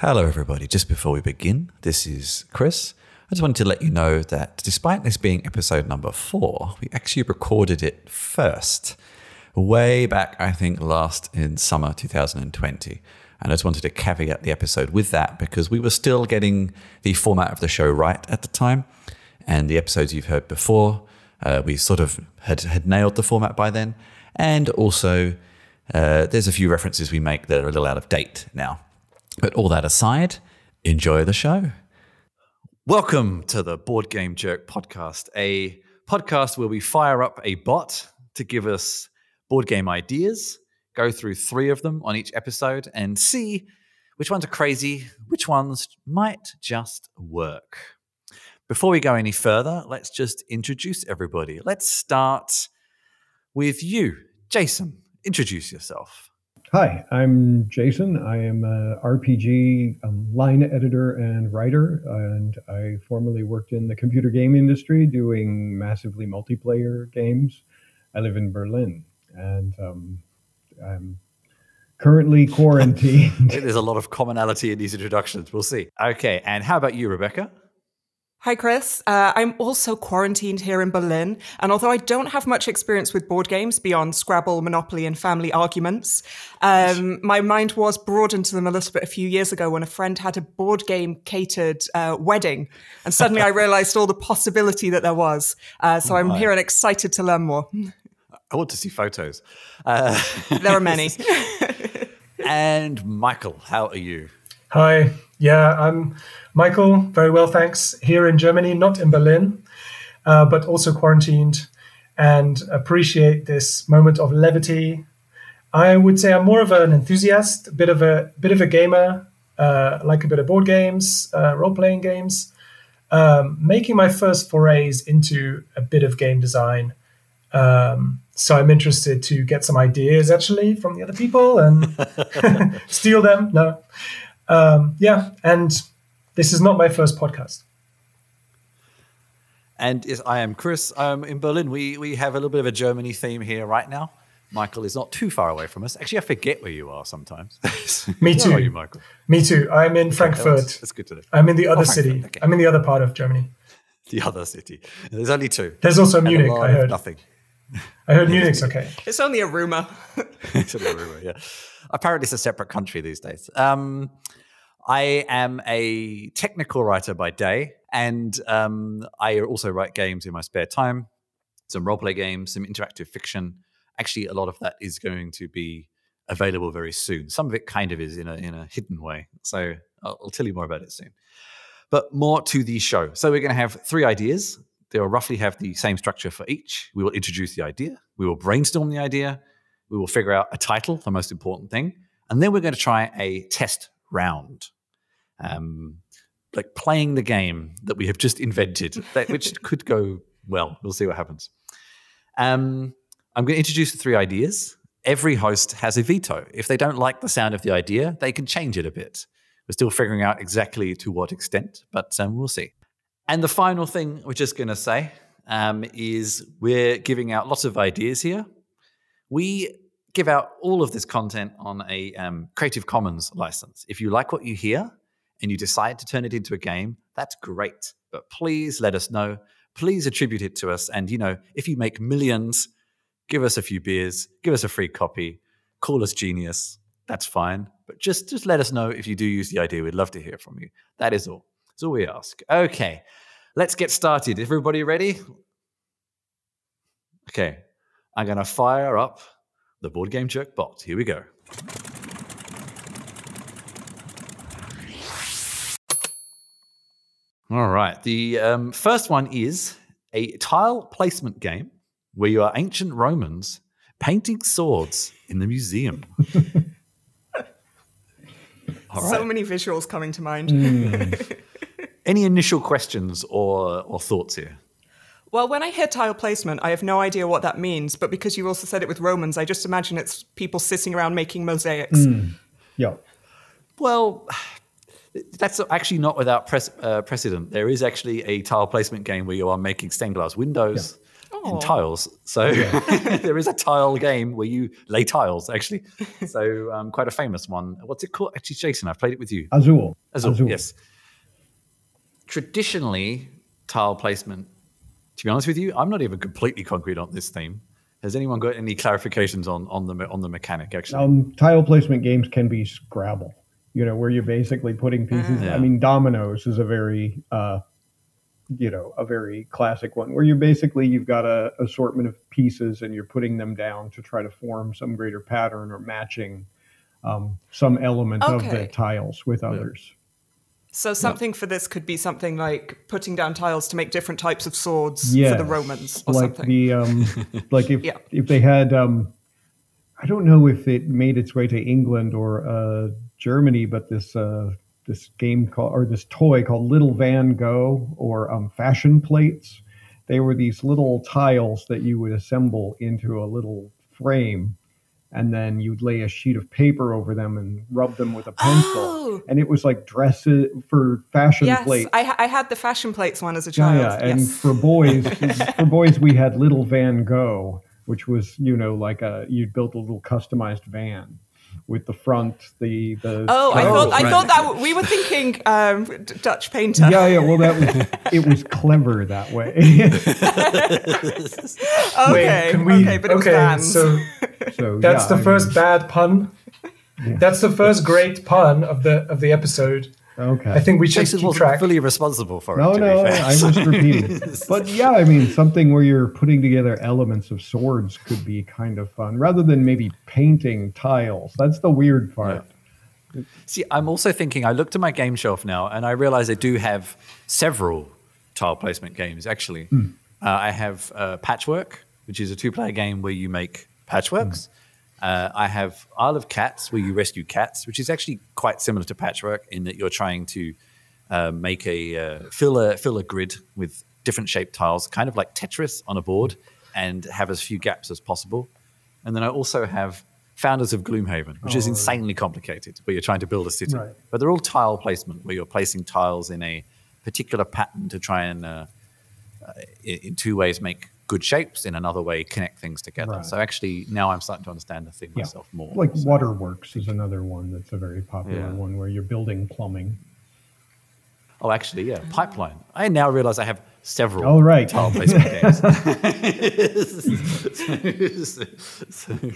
Hello everybody, just before we begin, this is Chris. I just wanted to let you know that despite this being episode number 4, we actually recorded it first, way back I think last in summer 2020. And I just wanted to caveat the episode with that because we were still getting the format of the show right at the time. And the episodes you've heard before, we sort of had nailed the format by then. And also there's a few references we make that are a little out of date now. But all that aside, enjoy the show. Welcome to the Board Game Jerk podcast, a podcast where we fire up a bot to give us board game ideas, go through 3 of them on each episode and see which ones are crazy, which ones might just work. Before we go any further, let's just introduce everybody. Let's start with you, Jason. Introduce yourself. Hi, I'm Jason. I am an RPG line editor and writer, and I formerly worked in the computer game industry doing massively multiplayer games. I live in Berlin, and I'm currently quarantined. There's a lot of commonality in these introductions. We'll see. Okay, and how about you, Rebecca? Hi, Chris. I'm also quarantined here in Berlin, and although I don't have much experience with board games beyond Scrabble, Monopoly, and family arguments, my mind was broadened to them a little bit a few years ago when a friend had a board game-catered wedding, and suddenly I realized all the possibility that there was. So I'm here and excited to learn more. I want to see photos. There are many. And Michael, how are you? Hi. Yeah, I'm Michael. Very well, thanks. Here in Germany, not in Berlin, but also quarantined, and appreciate this moment of levity. I would say I'm more of an enthusiast, a bit of a gamer, like a bit of board games, role-playing games, making my first forays into a bit of game design. So I'm interested to get some ideas actually from the other people and steal them. No. Yeah, and this is not my first podcast. And I am Chris. I'm in Berlin. We have a little bit of a Germany theme here right now. Michael is not too far away from us. Actually, I forget where you are sometimes. Me too. Where are you, Michael? Me too. I'm in Frankfurt. That's good to know. I'm in the other city. Okay. I'm in the other part of Germany. The other city. There's only 2. There's also Munich, I heard. Nothing. I heard Munich's okay. It's only a rumor. It's only a rumor, yeah. Apparently it's a separate country these days. I am a technical writer by day, and I also write games in my spare time, some role-play games, some interactive fiction. Actually, a lot of that is going to be available very soon. Some of it kind of is in a hidden way, so I'll tell you more about it soon. But more to the show. So we're going to have 3 ideas. They'll roughly have the same structure for each. We will introduce the idea. We will brainstorm the idea. We will figure out a title, the most important thing. And then we're going to try a test round, like playing the game that we have just invented, which could go well. We'll see what happens. I'm going to introduce the 3 ideas. Every host has a veto. If they don't like the sound of the idea, they can change it a bit. We're still figuring out exactly to what extent, but we'll see. And the final thing we're just going to say is we're giving out lots of ideas here. We give out all of this content on a Creative Commons license. If you like what you hear and you decide to turn it into a game, that's great. But please let us know. Please attribute it to us. And, if you make millions, give us a few beers, give us a free copy, call us genius. That's fine. But just let us know if you do use the idea. We'd love to hear from you. That is all. That's all we ask. Okay, let's get started. Everybody ready? Okay, I'm going to fire up the Board Game Jerk bot. Here we go. All right, the first one is a tile placement game where you are ancient Romans painting swords in the museum. All right. So many visuals coming to mind. Any initial questions or thoughts here? Well, when I hear tile placement, I have no idea what that means. But because you also said it with Romans, I just imagine it's people sitting around making mosaics. Yeah. Well, that's actually not without precedent. There is actually a tile placement game where you are making stained glass windows. Yeah. in tiles. So there is a tile game where you lay tiles, actually. So quite a famous one. What's it called? Actually, Jason, I've played it with you. Azul. Yes. Traditionally, tile placement. To be honest with you, I'm not even completely concrete on this theme. Has anyone got any clarifications on the mechanic, actually? Tile placement games can be Scrabble, where you're basically putting pieces. Yeah. I mean, dominoes is a very, a very classic one, where you've got an assortment of pieces and you're putting them down to try to form some greater pattern or matching some element of the tiles with others. So something for this could be something like putting down tiles to make different types of swords for the Romans or something. If they had, I don't know if it made its way to England or Germany, but this game this toy called Little Van Gogh or fashion plates. They were these little tiles that you would assemble into a little frame. And then you'd lay a sheet of paper over them and rub them with a pencil. Oh. And it was like dresses for fashion plates. Yes, I had the fashion plates one as a child. And for boys, we had Little Van Gogh, which was, you'd built a little customized van with the front, the. Oh, I thought that we were thinking Dutch painter. Yeah. Well, it was clever that way. That's the first bad pun. Yeah. That's the first great pun of the episode. Okay. I think we should keep track. Fully responsible for it. No, I was repeating. But something where you're putting together elements of swords could be kind of fun, rather than maybe painting tiles. That's the weird part. Yeah. See, I'm also thinking. I looked at my game shelf now, and I realize I do have several tile placement games. Actually, I have Patchwork, which is a two-player game where you make patchworks. I have Isle of Cats, where you rescue cats, which is actually quite similar to Patchwork in that you're trying to make fill a grid with different shaped tiles, kind of like Tetris on a board, and have as few gaps as possible. And then I also have Founders of Gloomhaven, which is insanely complicated, where you're trying to build a city. Right. But they're all tile placement, where you're placing tiles in a particular pattern to try and, in two ways, make good shapes, in another way connect things together. Right. So actually now I'm starting to understand the thing myself more. Like Waterworks is another one that's a very popular one where you're building plumbing. Oh, actually, yeah, Pipeline. I now realize I have several tile placement games.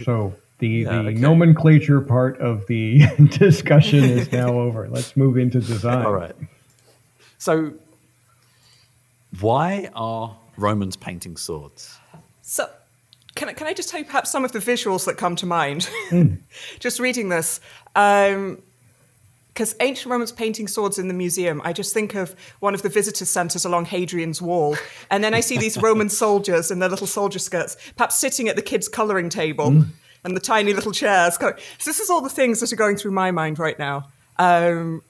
So the nomenclature part of the discussion is now over. Let's move into design. All right. So why are Romans painting swords? So can I just tell you perhaps some of the visuals that come to mind? Just reading this. Because ancient Romans painting swords in the museum, I just think of one of the visitor centres along Hadrian's Wall. And then I see these Roman soldiers in their little soldier skirts, perhaps sitting at the kids' colouring table and the tiny little chairs. So this is all the things that are going through my mind right now.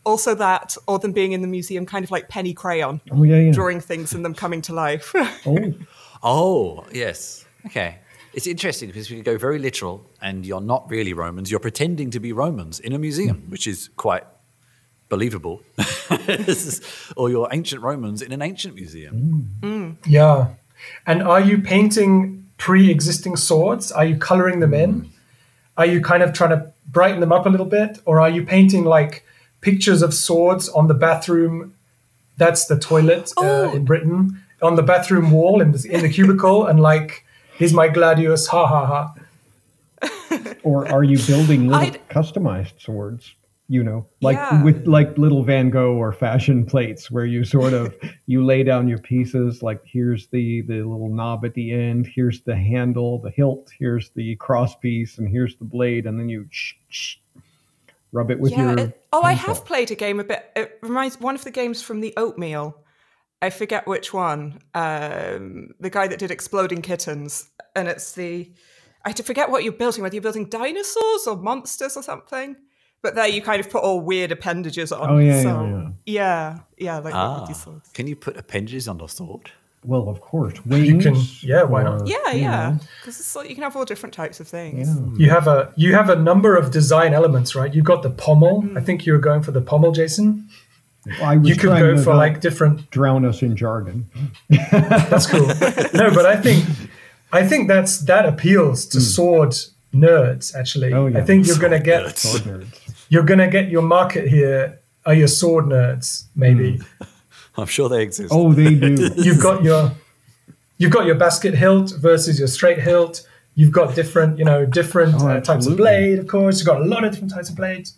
Also that, or them being in the museum, kind of like Penny Crayon, drawing things and them coming to life. Yes. Okay. It's interesting because we go very literal and you're not really Romans. You're pretending to be Romans in a museum, which is quite believable. Or you're ancient Romans in an ancient museum. Yeah. And are you painting pre-existing swords? Are you colouring them in? Are you kind of trying to brighten them up a little bit? Or are you painting like pictures of swords on the bathroom? That's the toilet in Britain, on the bathroom wall in the cubicle. And like, here's my gladius, ha ha ha. Or are you building little customized swords, with like Little Van Gogh or fashion plates, where you sort of, you lay down your pieces, like here's the little knob at the end, here's the handle, the hilt, here's the cross piece, and here's the blade, and then you rub it with your pencil. I have played a game a bit. It reminds one of the games from The Oatmeal. I forget which one. The guy that did Exploding Kittens, and it's I forget what you're building, whether you're building dinosaurs or monsters or something. But there you kind of put all weird appendages on. Can you put appendages on a sword? Well, of course. Wings. You can, why not? Yeah. Because you can have all different types of things. Yeah. You have a number of design elements, right? You've got the pommel. I think you were going for the pommel, Jason. You could go for like different. Drown us in jargon. That's cool. No, but I think that appeals to sword nerds. Actually, oh, yeah. I think you're gonna get your market here. Are your sword nerds? Maybe. I'm sure they exist. Oh, they do. You've got your basket hilt versus your straight hilt. You've got different types of blade. Of course, you've got a lot of different types of blades.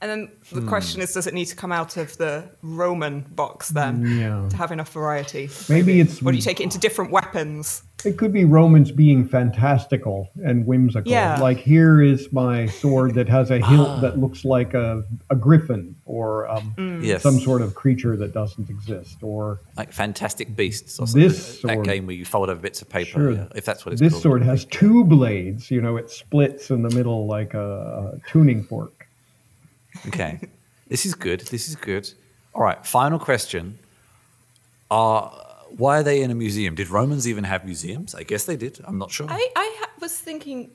And then the question is, does it need to come out of the Roman box then to have enough variety? Maybe it's... Or do you take it into different weapons? It could be Romans being fantastical and whimsical. Yeah. Like, here is my sword that has a hilt that looks like a griffin or some sort of creature that doesn't exist. Or like Fantastic Beasts or something. This sword, that game where you fold over bits of paper, if that's what it's called. This sword has two blades. You know, it splits in the middle like a tuning fork. Okay, this is good. All right, final question. Why are they in a museum? Did Romans even have museums? I guess they did. I'm not sure. I was thinking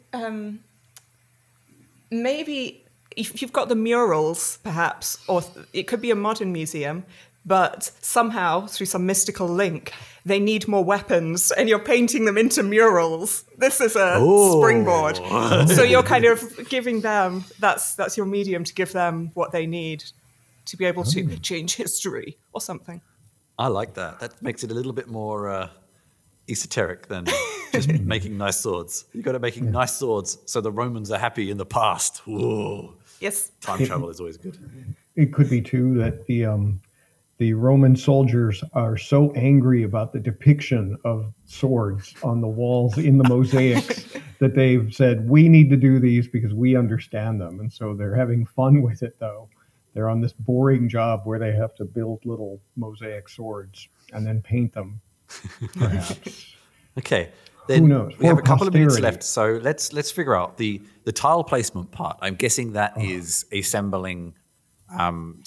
maybe if you've got the murals, perhaps, or it could be a modern museum, but somehow, through some mystical link, they need more weapons, and you're painting them into murals. This is a springboard. So you're kind of giving them, that's your medium, to give them what they need to be able to change history or something. I like that. That makes it a little bit more esoteric than just making nice swords. You've got to making nice swords so the Romans are happy in the past. Whoa. Yes. Time travel is always good. It could be, too, that the Roman soldiers are so angry about the depiction of swords on the walls in the mosaics that they've said, we need to do these because we understand them. And so they're having fun with it, though. They're on this boring job where they have to build little mosaic swords and then paint them, perhaps. Okay. Then who knows? We have a couple of minutes left, so let's figure out the tile placement part. I'm guessing that is assembling...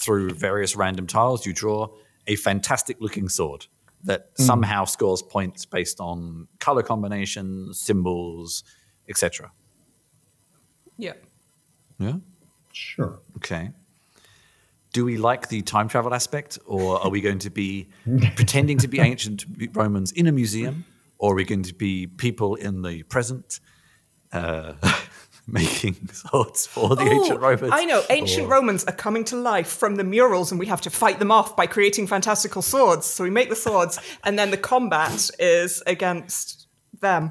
through various random tiles, you draw a fantastic-looking sword that somehow scores points based on color combinations, symbols, etc. Yeah. Yeah? Sure. Okay. Do we like the time travel aspect, or are we going to be pretending to be ancient Romans in a museum, or are we going to be people in the present? Making swords for the ancient Romans. I know. Ancient Romans are coming to life from the murals, and we have to fight them off by creating fantastical swords. So we make the swords, and then the combat is against them.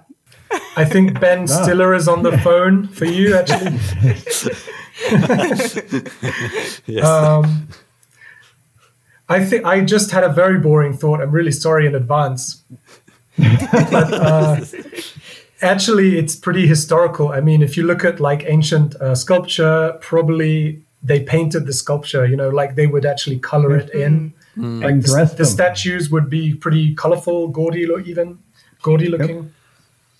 I think Ben Stiller is on the phone for you, actually. Yes. I think I just had a very boring thought. I'm really sorry in advance. But, actually, it's pretty historical. I mean, if you look at like ancient sculpture, probably they painted the sculpture, you know, like they would actually color it in. Mm-hmm. Like the statues would be pretty colorful, gaudy looking. Yep.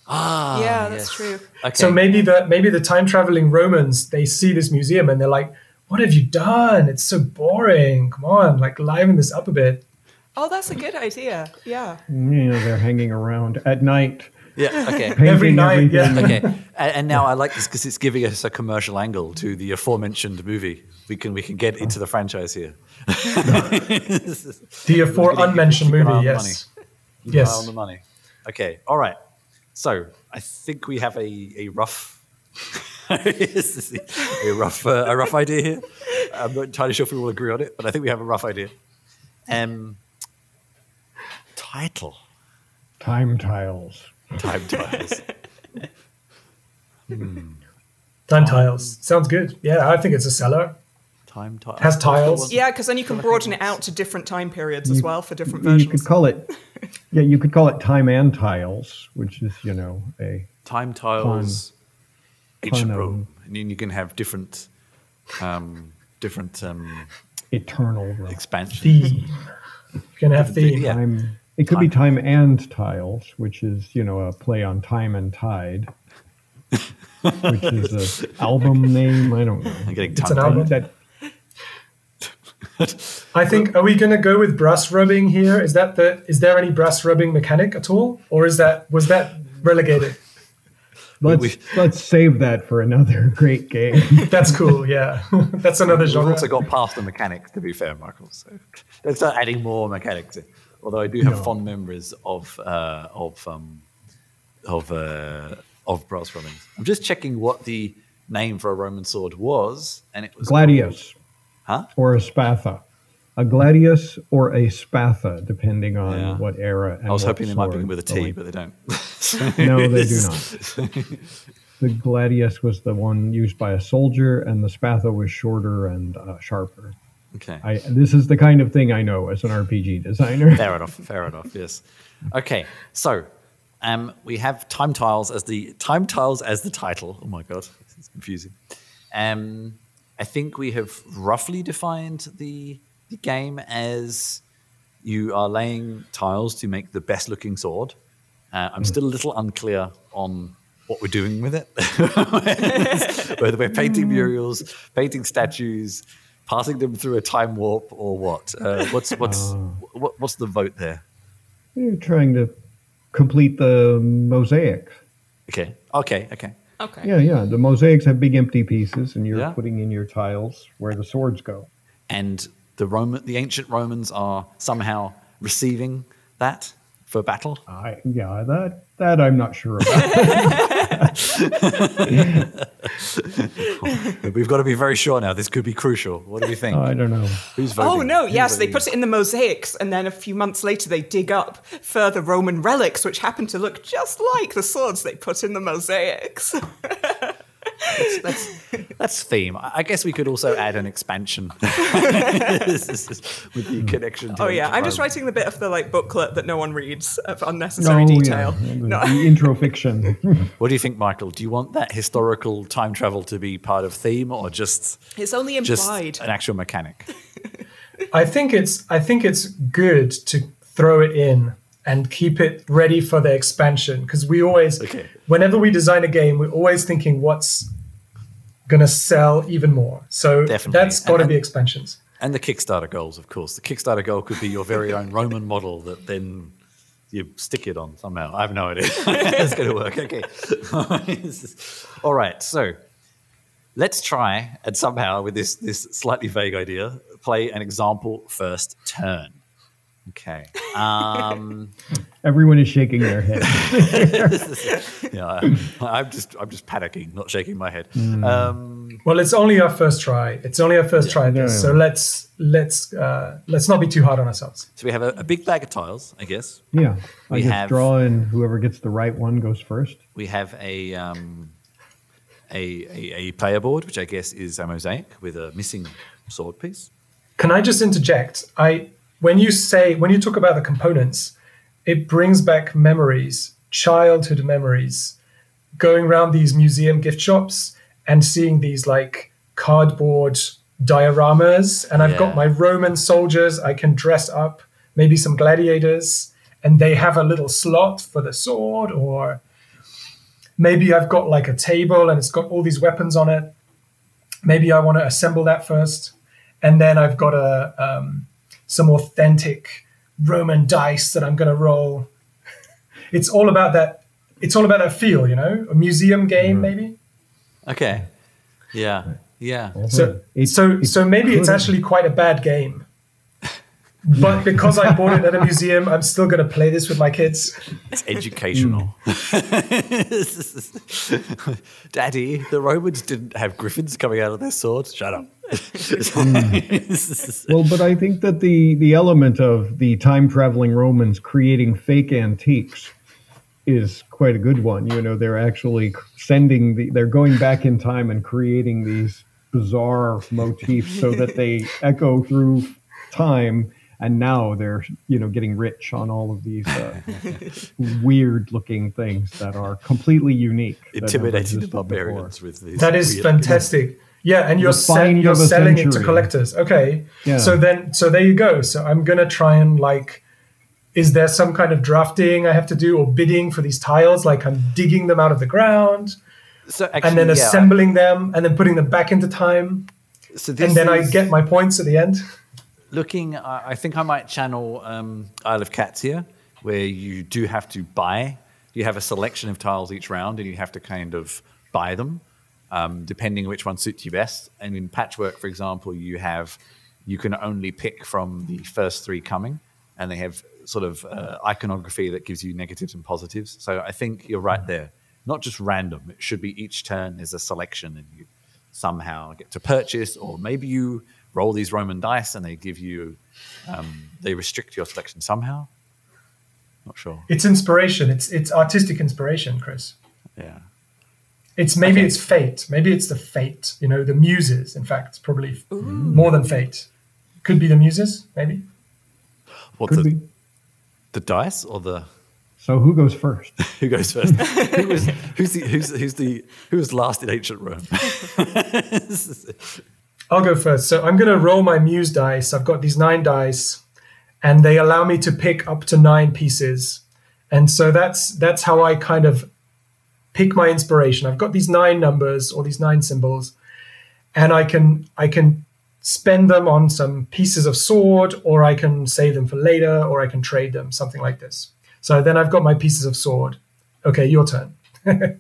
Ah, yeah, that's true. Okay. So maybe the time traveling Romans, they see this museum and they're like, what have you done? It's so boring. Come on, like liven this up a bit. Oh, that's a good idea. Yeah. Yeah, they're hanging around at night. Yeah, okay. Every night, yeah. Okay. And now I like this because it's giving us a commercial angle to the aforementioned movie. We can get into the franchise here. The aforementioned movie, yes. Yes. On the money. Okay, all right. So I think we have a rough a rough idea here. I'm not entirely sure if we all agree on it, but I think we have a rough idea. Title. Time Tiles. Time Tiles. Sounds good. Yeah, I think it's a seller. Time Tiles. Has tiles. Yeah, because then you can broaden it out to different time periods as well for different versions. You could call it Time and Tiles, which is, you know, a... Time Tiles, ancient Rome. And then you can have different... eternal Rome. Expansions. Theme. You can have theme. Yeah. It could be Time and Tiles, which is, you know, a play on Time and Tide, which is an album name. I don't know. I'm getting tongue tied. I think, are we going to go with brass rubbing here? Is there any brass rubbing mechanic at all, or was that relegated? Let's save that for another great game. That's cool, yeah. That's another genre. We've also got past the mechanics, to be fair, Michael. So let's start adding more mechanics in. Although I do have fond memories of brass rubbings. I'm just checking what the name for a Roman sword was, and it was gladius, called, or a spatha. A gladius or a spatha, depending on what era. And I was hoping they might begin with a T, but they don't. No, they do not. The gladius was the one used by a soldier, and the spatha was shorter and sharper. Okay. This is the kind of thing I know as an RPG designer. Fair enough, yes. Okay, so we have Time Tiles as the title. Oh my God, this is confusing. I think we have roughly defined the game as you are laying tiles to make the best looking sword. I'm still a little unclear on what we're doing with it. Whether we're painting murals, painting statues, passing them through a time warp, or what? What's the vote there? You're trying to complete the mosaic. Okay. Yeah. The mosaics have big empty pieces, and you're putting in your tiles where the swords go. And the ancient Romans are somehow receiving that for battle. That I'm not sure about. We've got to be very sure now. This could be crucial. What do we think? I don't know. Who's voting? Oh no! Yes, they put it in the mosaics, and then a few months later, they dig up further Roman relics, which happen to look just like the swords they put in the mosaics. That's theme. I guess we could also add an expansion with the connection. I'm just writing the bit of the booklet that no one reads of unnecessary detail. Yeah. The intro fiction. What do you think, Michael? Do you want that historical time travel to be part of theme, or just it's only implied, just an actual mechanic? I think it's good to throw it in and keep it ready for the expansion, because we always, whenever we design a game, we're always thinking what's going to sell even more. So that's got to be expansions. And the Kickstarter goals, of course. The Kickstarter goal could be your very own Roman model that then you stick it on somehow. I have no idea. It's going to work. Okay. All right. So let's try and somehow, with this slightly vague idea, play an example first turn. Okay. Everyone is shaking their head. I'm just panicking, not shaking my head. Well, it's only our first try. So let's not be too hard on ourselves. So we have a big bag of tiles, I guess. Yeah. We just draw, and whoever gets the right one goes first. We have a player board, which I guess is a mosaic with a missing sword piece. Can I just interject? When you talk about the components, it brings back memories, childhood memories, going around these museum gift shops and seeing these cardboard dioramas. And I've got my Roman soldiers. I can dress up maybe some gladiators, and they have a little slot for the sword, or maybe I've got a table and it's got all these weapons on it. Maybe I want to assemble that first. And then I've got some authentic Roman dice that I'm going to roll. It's all about that. It's all about that feel, a museum game, maybe. Okay. Yeah. So maybe it's actually quite a bad game, but because I bought it at a museum, I'm still going to play this with my kids. It's educational. Daddy, the Romans didn't have griffins coming out of their swords. Shut up. Well, but I think that the element of the time-traveling Romans creating fake antiques is quite a good one. They're actually they're going back in time and creating these bizarre motifs so that they echo through time, and now they're getting rich on all of these weird-looking things that are completely unique. Intimidating the barbarians with these. That is fantastic. Things. Yeah, and you're selling it to collectors. Okay, yeah. So there you go. So I'm going to try and is there some kind of drafting I have to do, or bidding for these tiles? I'm digging them out of the ground, and then assembling them, and then putting them back into time. And then I get my points at the end. I think I might channel Isle of Cats here, where you do have to buy You have a selection of tiles each round, and you have to kind of buy them, depending which one suits you best. And in Patchwork, for example, you can only pick from the first three coming, and they have sort of iconography that gives you negatives and positives. So I think you're right there. Not just random. It should be each turn is a selection, and you somehow get to purchase, or maybe you roll these Roman dice and they give you, they restrict your selection somehow. Not sure. It's inspiration. It's artistic inspiration, Chris. Yeah. It's maybe okay. It's fate. Maybe it's the fate. You know, the muses. In fact, probably more than fate. Could be the muses, maybe. What could be. The dice or the? So who goes first? Who goes first? Who was last in ancient Rome? I'll go first. So I'm going to roll my muse dice. I've got these 9 dice, and they allow me to pick up to 9 pieces. And so that's how I kind of pick my inspiration. I've got these 9 numbers or these 9 symbols, and I can spend them on some pieces of sword, or I can save them for later, or I can trade them, something like this. So then I've got my pieces of sword. Okay, your turn. A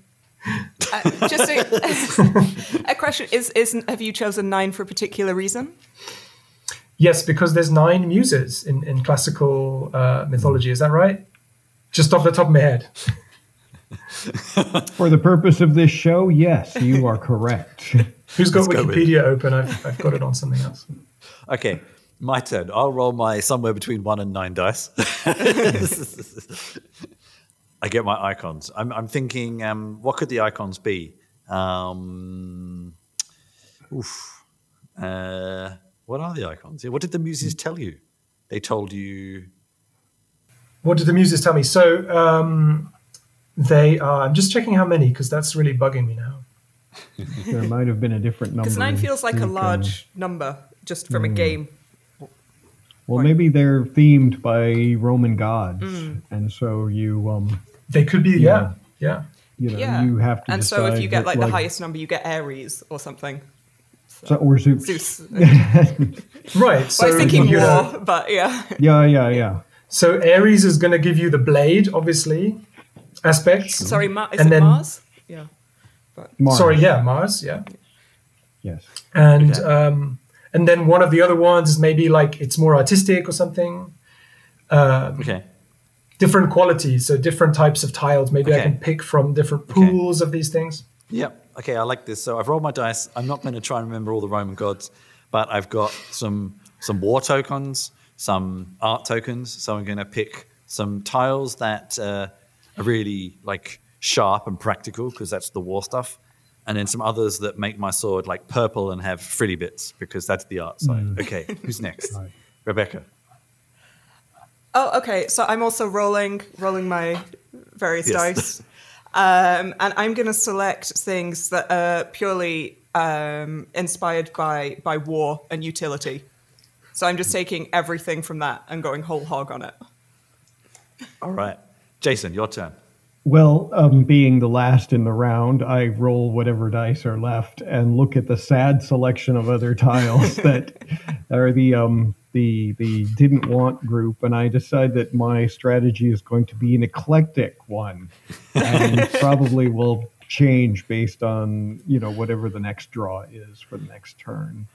question is have you chosen 9 for a particular reason? Yes, because there's 9 muses in classical mythology. Is that right? Just off the top of my head. For the purpose of this show, yes, you are correct. Who's got Wikipedia open? I've got it on something else. Okay. My turn. I'll roll my somewhere between 1 and 9 dice. I get my icons. I'm thinking, what could the icons be? What are the icons? What did the muses tell you? They told you. What did the muses tell me? So they are. I'm just checking how many, because that's really bugging me now. There might have been a different number. Because 9 feels like a large number just from a game. Well, maybe they're themed by Roman gods, and so you... they could be, yeah. You know, you have to decide. And so if you get the highest number, you get Aries or something. Or Zeus. Right. So, well, I was thinking war, but yeah. Yeah. So Aries is going to give you the blade, obviously, aspects. Sorry, Mars? Yeah. Mars. Sorry, yeah, Mars, yeah. Yes. And... okay. And then one of the other ones is maybe like it's more artistic or something. Okay. Different qualities, so different types of tiles. Maybe I can pick from different pools of these things. Yep. Okay, I like this. So I've rolled my dice. I'm not going to try and remember all the Roman gods, but I've got some war tokens, some art tokens. So I'm going to pick some tiles that are really like sharp and practical, because that's the war stuff. And then some others that make my sword like purple and have frilly bits, because that's the art side. Okay, who's next? Right. Rebecca. Oh, okay. So I'm also rolling my various dice. And I'm going to select things that are purely inspired by war and utility. So I'm just taking everything from that and going whole hog on it. All right. Jason, your turn. Well, being the last in the round, I roll whatever dice are left and look at the sad selection of other tiles that are the didn't want group, and I decide that my strategy is going to be an eclectic one, and probably will change based on whatever the next draw is for the next turn.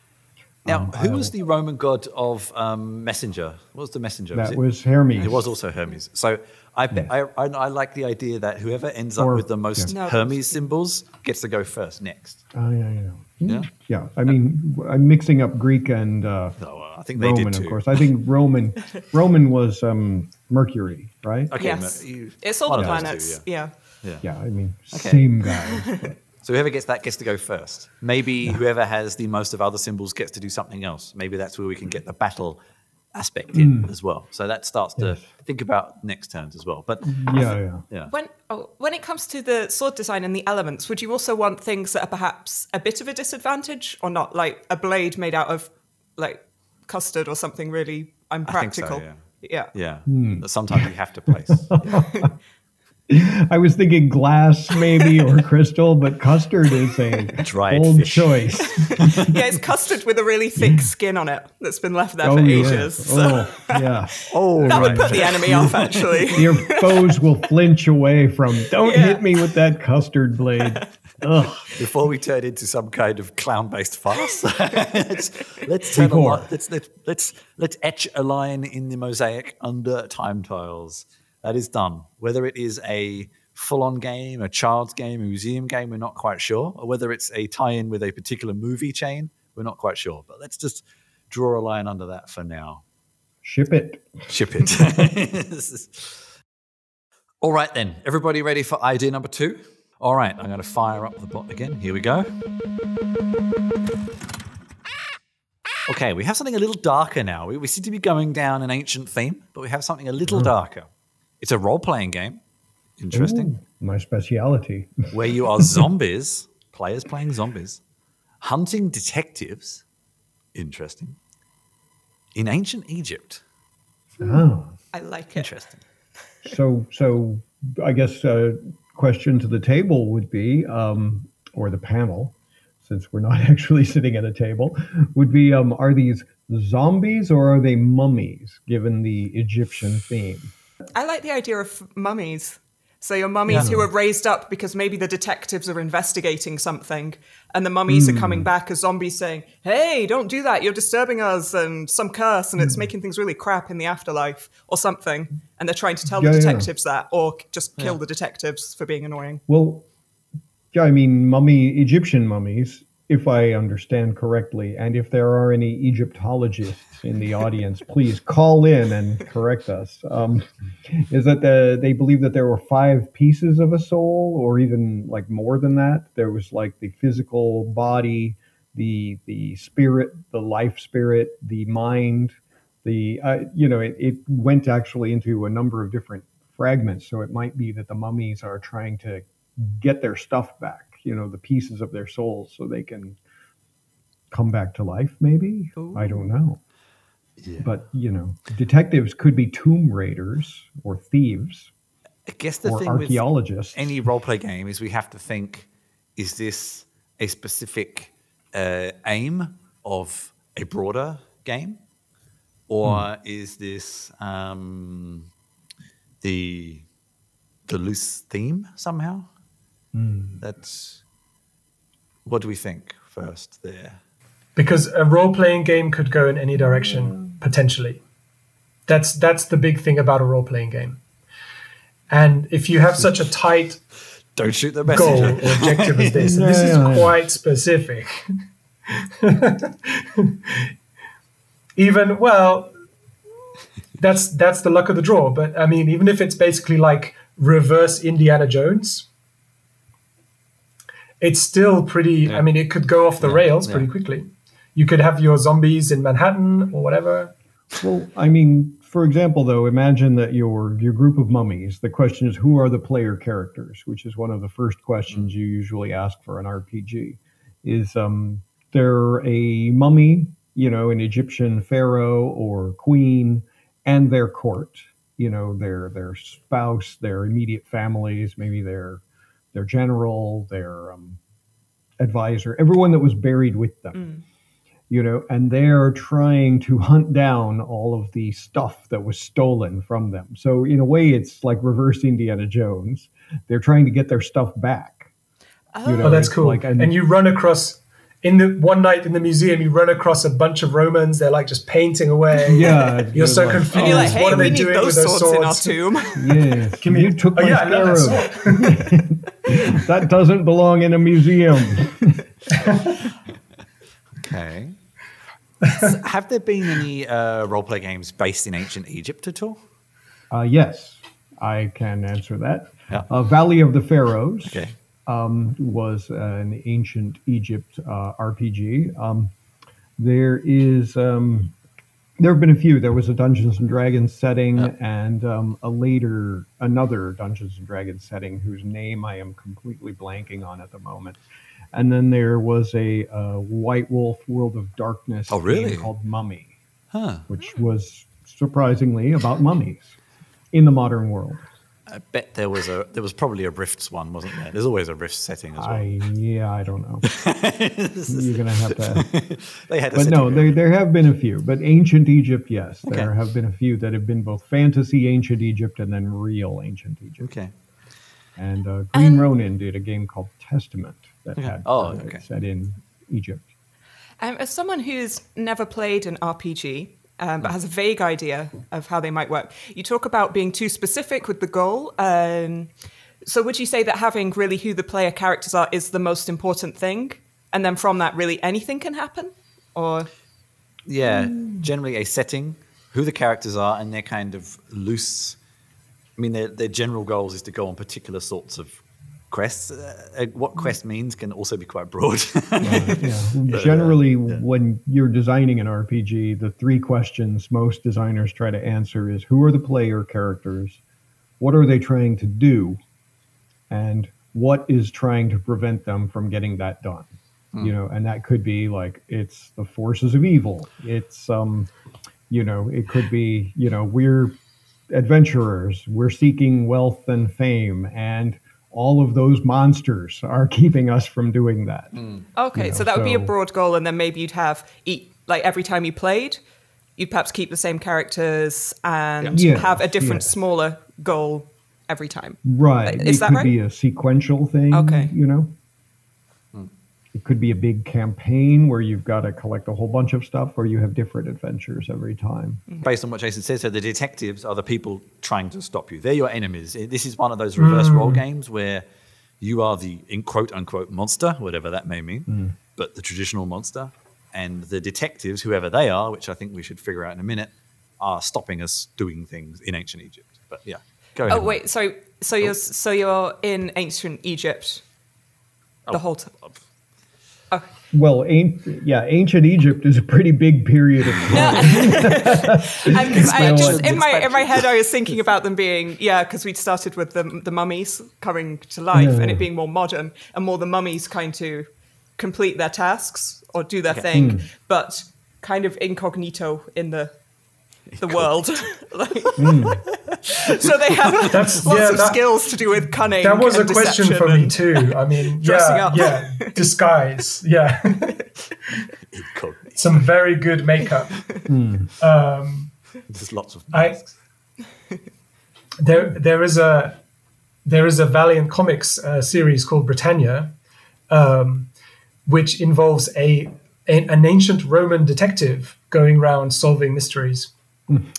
Now, who was the Roman god of messenger? What was the messenger? That was Hermes. It was also Hermes. So I like the idea that whoever ends up with the most Hermes symbols gets to go first next. Oh, yeah. Yeah, I mean, I'm mixing up Greek and I think Roman, they did too. Of course. I think Roman was Mercury, right? Okay, yes. It's all the planets, two, Yeah, I mean, same guy. So whoever gets that gets to go first. Maybe whoever has the most of other symbols gets to do something else. Maybe that's where we can get the battle aspect in as well. So that starts to think about next turns as well. But when it comes to the sword design and the elements, would you also want things that are perhaps a bit of a disadvantage or not, like a blade made out of like custard or something really impractical? I think so, yeah. Sometimes you have to place. I was thinking glass maybe or crystal, but custard is a bold choice. Yeah, it's custard with a really thick skin on it that's been left there for ages. So. Oh, yeah. Oh, that would put the enemy off, actually. Your foes will flinch away from, don't hit me with that custard blade. Ugh. Before we turn into some kind of clown-based farce, let's etch a line in the mosaic under Time Tiles. That is done. Whether it is a full-on game, a child's game, a museum game, we're not quite sure. Or whether it's a tie-in with a particular movie chain, we're not quite sure. But let's just draw a line under that for now. Ship it. All right, then. Everybody ready for idea number 2? All right, I'm going to fire up the bot again. Here we go. Okay, we have something a little darker now. We seem to be going down an ancient theme, but we have something a little darker. It's a role-playing game. Interesting. Ooh, my speciality. Where you are zombies, players playing zombies, hunting detectives. Interesting. In ancient Egypt. Oh. I like it. Interesting. So I guess a question to the table would be, or the panel, since we're not actually sitting at a table, would be, are these zombies or are they mummies, given the Egyptian theme? I like the idea of mummies. So your mummies who are raised up because maybe the detectives are investigating something and the mummies are coming back as zombies saying, hey, don't do that, you're disturbing us, and some curse, and it's making things really crap in the afterlife or something. And they're trying to tell the detectives that, or just kill the detectives for being annoying. Well, yeah, I mean, Egyptian mummies, if I understand correctly, and if there are any Egyptologists in the audience, please call in and correct us, is that they believe that there were 5 pieces of a soul, or even like more than that. There was like the physical body, the spirit, the life spirit, the mind, it went actually into a number of different fragments. So it might be that the mummies are trying to get their stuff back, the pieces of their souls, so they can come back to life, maybe? Ooh. I don't know. Yeah. But, detectives could be tomb raiders or thieves. I guess the thing archaeologists. With any role-play game is we have to think, is this a specific aim of a broader game? Or is this the loose theme somehow? That's what do we think first there? Because a role-playing game could go in any direction potentially. That's the big thing about a role-playing game. And if you have such a tight don't shoot the messenger goal or objective as this, and this is quite specific. That's the luck of the draw. But I mean, even if it's basically like reverse Indiana Jones. It's still pretty, I mean, it could go off the rails pretty quickly. You could have your zombies in Manhattan or whatever. Well, I mean, for example, though, imagine that your group of mummies, the question is, who are the player characters? Which is one of the first questions you usually ask for an RPG. Is they're a mummy, an Egyptian pharaoh or queen, and their court, their spouse, their immediate families, maybe their general, their advisor, everyone that was buried with them, and they're trying to hunt down all of the stuff that was stolen from them. So in a way, it's like reverse Indiana Jones. They're trying to get their stuff back. Oh, that's cool. Like, and you run across, one night in the museum, you run across a bunch of Romans. They're like just painting away. Yeah, you're so confused. And you're like, hey, what are they doing with those swords in our tomb? Yeah, you took my scarab. That doesn't belong in a museum. Okay. So have there been any role-play games based in ancient Egypt at all? Yes, I can answer that. Yeah. Valley of the Pharaohs. Okay. Was an ancient Egypt RPG. There have been a few. There was a Dungeons and Dragons setting and another Dungeons and Dragons setting whose name I am completely blanking on at the moment. And then there was a White Wolf World of Darkness game called Mummy, which was surprisingly about mummies in the modern world. I bet there was probably a Rifts one, wasn't there? There's always a Rifts setting as well. I don't know. You're gonna have to. They had, but no, there have been a few. But ancient Egypt, yes, okay. There have been a few that have been both fantasy ancient Egypt and then real ancient Egypt. Okay. And Green Ronin did a game called Testament that had set in Egypt. As someone who's never played an RPG, but has a vague idea of how they might work. You talk about being too specific with the goal. So would you say that having really who the player characters are is the most important thing? And then from that, really anything can happen? Or generally a setting, who the characters are, and their kind of loose... I mean, their general goals is to go on particular sorts of quests. What quest means can also be quite broad. Generally, when you're designing an RPG, the three questions most designers try to answer is, who are the player characters, what are they trying to do, and what is trying to prevent them from getting that done? You know, and that could be like, it's the forces of evil. It's, it could be, we're adventurers, we're seeking wealth and fame, and all of those monsters are keeping us from doing that. Okay, so that would be a broad goal, and then maybe you'd have, every time you played, you'd perhaps keep the same characters and have a different smaller goal every time. Right. Is that right? It could be a sequential thing, It could be a big campaign where you've got to collect a whole bunch of stuff, or you have different adventures every time. Based on what Jason said, so the detectives are the people trying to stop you. They're your enemies. This is one of those reverse role games where you are the quote-unquote monster, whatever that may mean, but the traditional monster. And the detectives, whoever they are, which I think we should figure out in a minute, are stopping us doing things in ancient Egypt. But yeah, go ahead. Oh, wait, sorry. So you're in ancient Egypt the whole time? Okay. Well, ancient Egypt is a pretty big period of time. In my head, I was thinking about them being, because we'd started with the mummies coming to life and it being more modern and more the mummies kind to complete their tasks or do their thing, but kind of incognito in the world. So they have lots of skills to do with cunning. That was a question for me too. I mean, dressing up. Disguise. Yeah. Some very good makeup. There's lots of masks. There is a Valiant Comics series called Britannia, which involves an ancient Roman detective going around solving mysteries.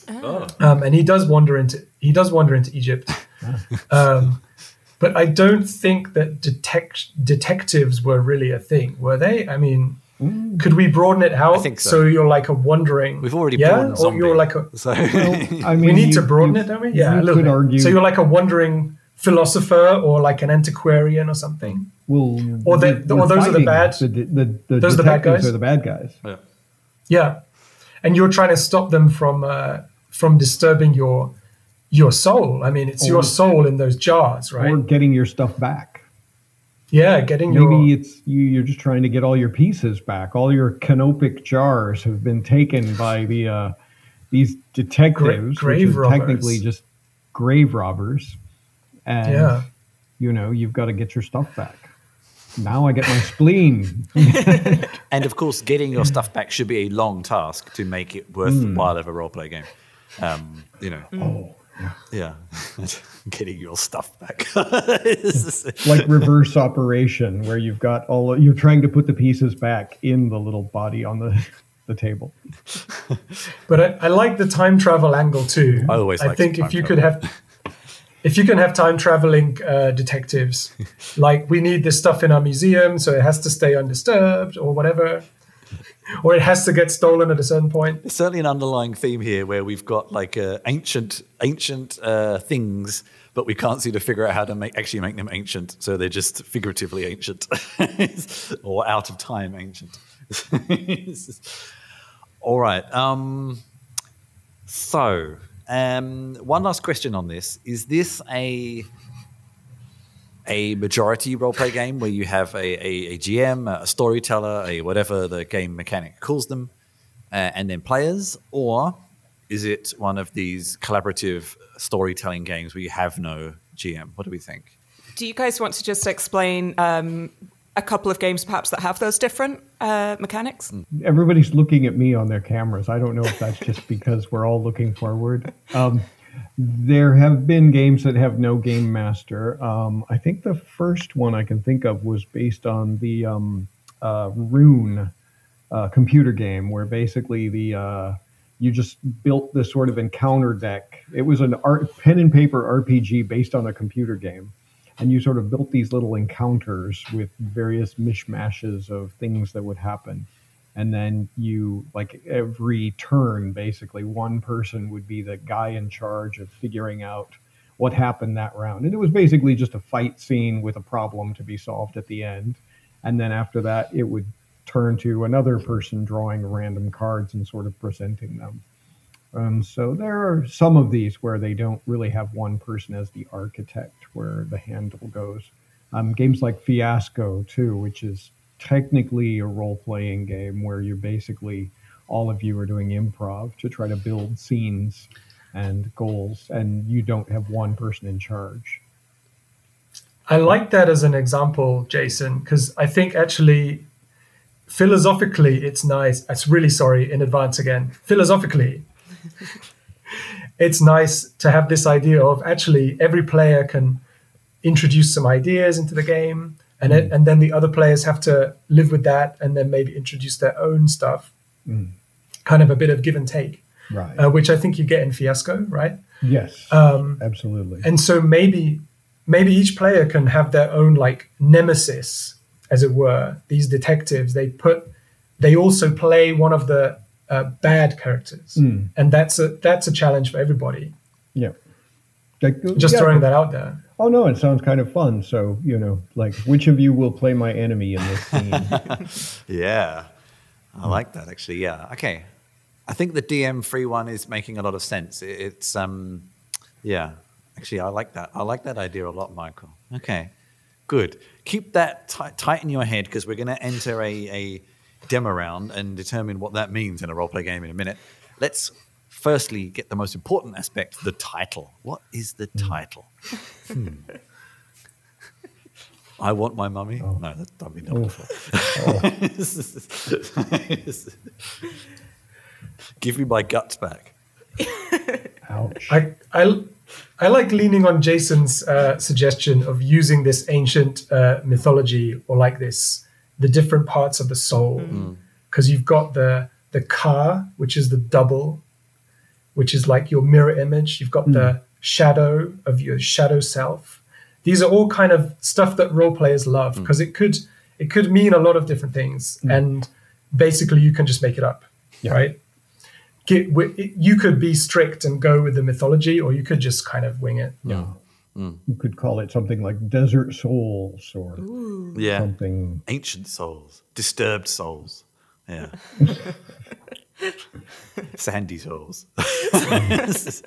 And he does wander into Egypt, but I don't think that detectives were really a thing, were they? I mean, could we broaden it out? I think so. So you're like a wandering. We've already broadened zombie. Or you're like a. So I mean, we need to broaden it, don't we? Yeah, a little bit. Argue. So you're like a wandering philosopher, or like an antiquarian, or something. Those are the bad. Those are the bad guys. Are the bad guys? Yeah. And you're trying to stop them from disturbing your soul. I mean, it's your soul in those jars, right? Or getting your stuff back. Yeah, it's you're just trying to get all your pieces back. All your canopic jars have been taken by the these detectives, grave robbers. Technically just grave robbers. And you've got to get your stuff back. Now I get my spleen. And of course, getting your stuff back should be a long task to make it worthwhile of a roleplay game. Getting your stuff back. Like reverse operation, where you've got you're trying to put the pieces back in the little body on the table. But I like the time travel angle too. I always. I think if you could have. If you can have time traveling detectives, like we need this stuff in our museum, so it has to stay undisturbed or whatever, or it has to get stolen at a certain point. There's certainly an underlying theme here where we've got like ancient things, but we can't seem to figure out how to make them ancient. So they're just figuratively ancient or out of time ancient. All right. One last question on this. Is this a majority roleplay game where you have a GM, a storyteller, a whatever the game mechanic calls them, and then players? Or is it one of these collaborative storytelling games where you have no GM? What do we think? Do you guys want to just explain a couple of games perhaps that have those different mechanics? Everybody's looking at me on their cameras. I don't know if that's just because we're all looking forward. There have been games that have no game master. I think the first one I can think of was based on the Rune computer game, where basically the you just built this sort of encounter deck. It was an pen and paper RPG based on a computer game. And you sort of built these little encounters with various mishmashes of things that would happen. And then you, like every turn, basically, one person would be the guy in charge of figuring out what happened that round. And it was basically just a fight scene with a problem to be solved at the end. And then after that, it would turn to another person drawing random cards and sort of presenting them. So there are some of these where they don't really have one person as the architect, where the handle goes. Games like Fiasco, too, which is technically a role-playing game where you're basically, all of you are doing improv to try to build scenes and goals, and you don't have one person in charge. I like that as an example, Jason, because I think actually philosophically it's nice. It's really sorry in advance again. Philosophically. It's nice to have this idea of actually every player can introduce some ideas into the game, and it, and then the other players have to live with that and then maybe introduce their own stuff. Kind of a bit of give and take, right? Which I think you get in Fiasco, right? Yes, absolutely. And so maybe each player can have their own like nemesis, as it were. These detectives, they also play one of the bad characters, and that's a challenge for everybody. Yeah, throwing that out there. Oh no, it sounds kind of fun. So which of you will play my enemy in this scene? Yeah, I like that actually. Yeah, okay. I think the DM free one is making a lot of sense. It's actually I like that. I like that idea a lot, Michael. Okay, good. Keep that tight in your head because we're going to enter a demo round and determine what that means in a roleplay game in a minute. Let's firstly get the most important aspect, the title. What is the title? I want my mummy. Oh. No, that would be wonderful. Oh. Give me my guts back. Ouch. I like leaning on Jason's suggestion of using this ancient mythology or like this the different parts of the soul, because you've got the ka, which is the double, which is like your mirror image. You've got the shadow of your shadow self. These are all kind of stuff that role players love because it could mean a lot of different things, and basically you can just make it up, right? You could be strict and go with the mythology, or you could just kind of wing it. Yeah. You could call it something like Desert Souls or something. Ancient Souls, Disturbed Souls, Sandy Souls. That's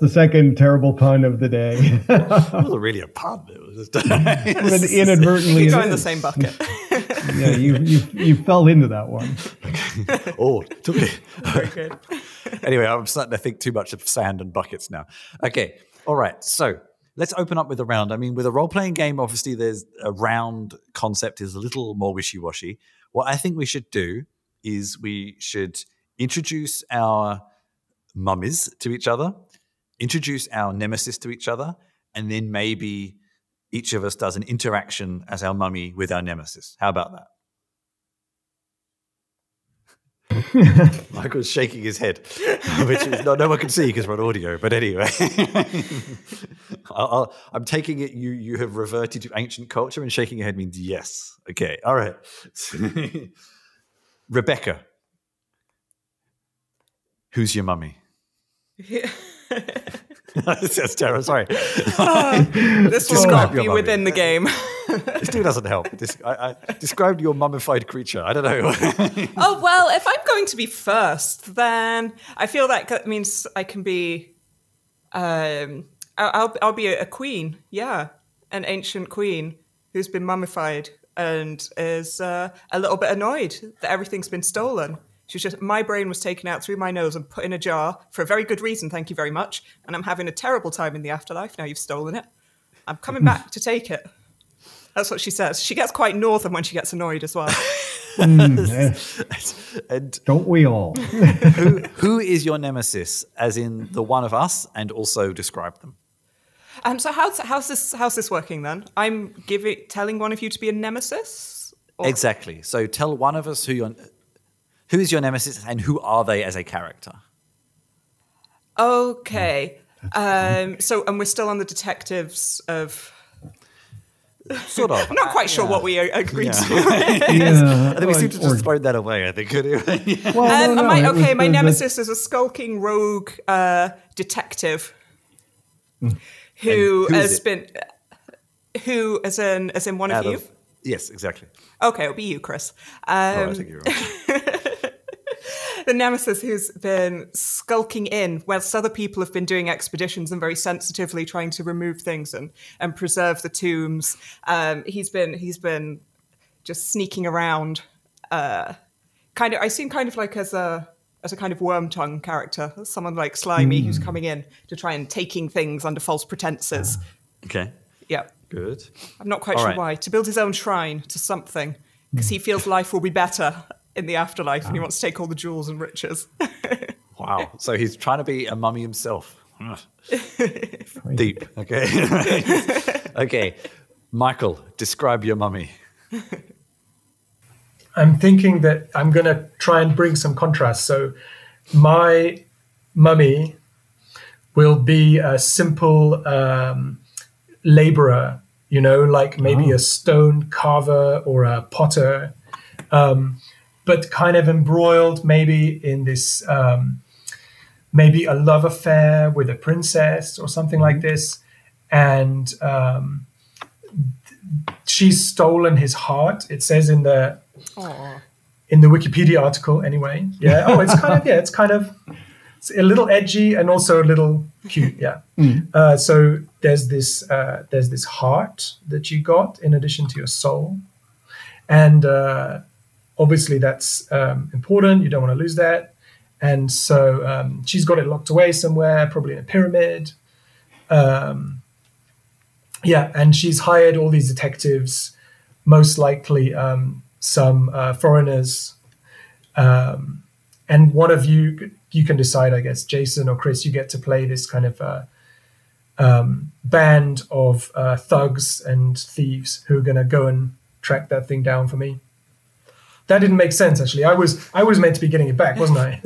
the second terrible pun of the day. It wasn't really a pun. It was just inadvertently. You go in the same bucket. Yeah, you fell into that one. Took it. Very good. Anyway, I'm starting to think too much of sand and buckets now. Okay, all right. So let's open up with a round. I mean, with a role-playing game, obviously there's a round concept is a little more wishy-washy. What I think we should do is we should introduce our mummies to each other, introduce our nemesis to each other, and then maybe each of us does an interaction as our mummy with our nemesis. How about that? Michael's shaking his head, which is, no one can see because we're on audio. But anyway, I'm taking it you have reverted to ancient culture, and shaking your head means yes. Okay, all right. Rebecca, who's your mummy? Yeah. That's terrible. Sorry. This will not be within the game. This still doesn't help. I described your mummified creature. I don't know. Oh, well, if I'm going to be first, then I feel that means I can be... I'll be a queen, an ancient queen who's been mummified and is a little bit annoyed that everything's been stolen. She said, my brain was taken out through my nose and put in a jar for a very good reason, thank you very much, and I'm having a terrible time in the afterlife now you've stolen it. I'm coming back to take it. That's what she says. She gets quite northern when she gets annoyed as well. Yes. And don't we all? Who is your nemesis, as in the one of us, and also describe them? So how's this working then? I'm telling one of you to be a nemesis? Or? Exactly. So tell one of us who is your nemesis and who are they as a character. Okay. And we're still on the detectives of... Sort of. I'm not quite sure what we agreed to. I think we seem to just throw that away, I think. Well, no, my nemesis is a skulking rogue detective. Who, as in one of you? Yes, exactly. Okay, it'll be you, Chris. I think you're right. The nemesis who's been skulking in whilst other people have been doing expeditions and very sensitively trying to remove things and preserve the tombs. He's been just sneaking around, kind of like as a kind of worm-tongue character, someone like Slimy who's coming in to try and taking things under false pretenses. Okay. Yeah. Good. I'm not quite sure why. To build his own shrine to something, because he feels life will be better in the afterlife and he wants to take all the jewels and riches. Wow. So he's trying to be a mummy himself. Deep. Okay. Okay. Michael, describe your mummy. I'm thinking that I'm going to try and bring some contrast. So my mummy will be a simple laborer, like maybe a stone carver or a potter, but kind of embroiled maybe in this, maybe a love affair with a princess or something like this. And she's stolen his heart. It says in the... Aww. In the Wikipedia article, anyway. Yeah. Oh, it's a little edgy and also a little cute. Yeah. Mm. So there's this heart that you got in addition to your soul, and obviously that's important. You don't want to lose that, and so she's got it locked away somewhere, probably in a pyramid. Yeah, and she's hired all these detectives, most likely. Some foreigners, and one of you can decide, I guess, Jason or Chris, you get to play this kind of band of thugs and thieves who are going to go and track that thing down for me. That didn't make sense, actually. I was meant to be getting it back, wasn't I?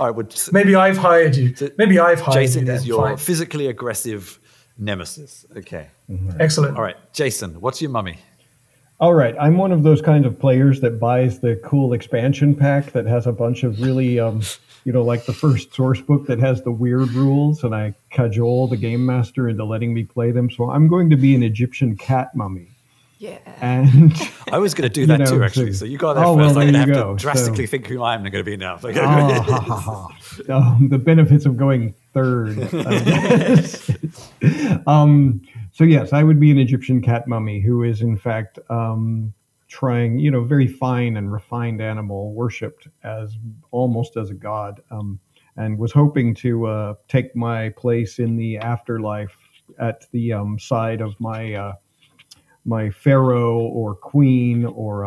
I would. Maybe I've hired you. Jason is your physically aggressive nemesis. Okay. Mm-hmm. Excellent. All right, Jason, what's your mummy? All right, I'm one of those kinds of players that buys the cool expansion pack that has a bunch of really, like the first source book that has the weird rules, and I cajole the game master into letting me play them. So I'm going to be an Egyptian cat mummy. Yeah. And I was going to do that too, actually. So you got that first. Well, I'm going to have to drastically think who I'm going to be now. The benefits of going third. So yes, I would be an Egyptian cat mummy who is in fact trying, very fine and refined animal, worshipped as almost as a god, and was hoping to take my place in the afterlife at the side of my pharaoh or queen or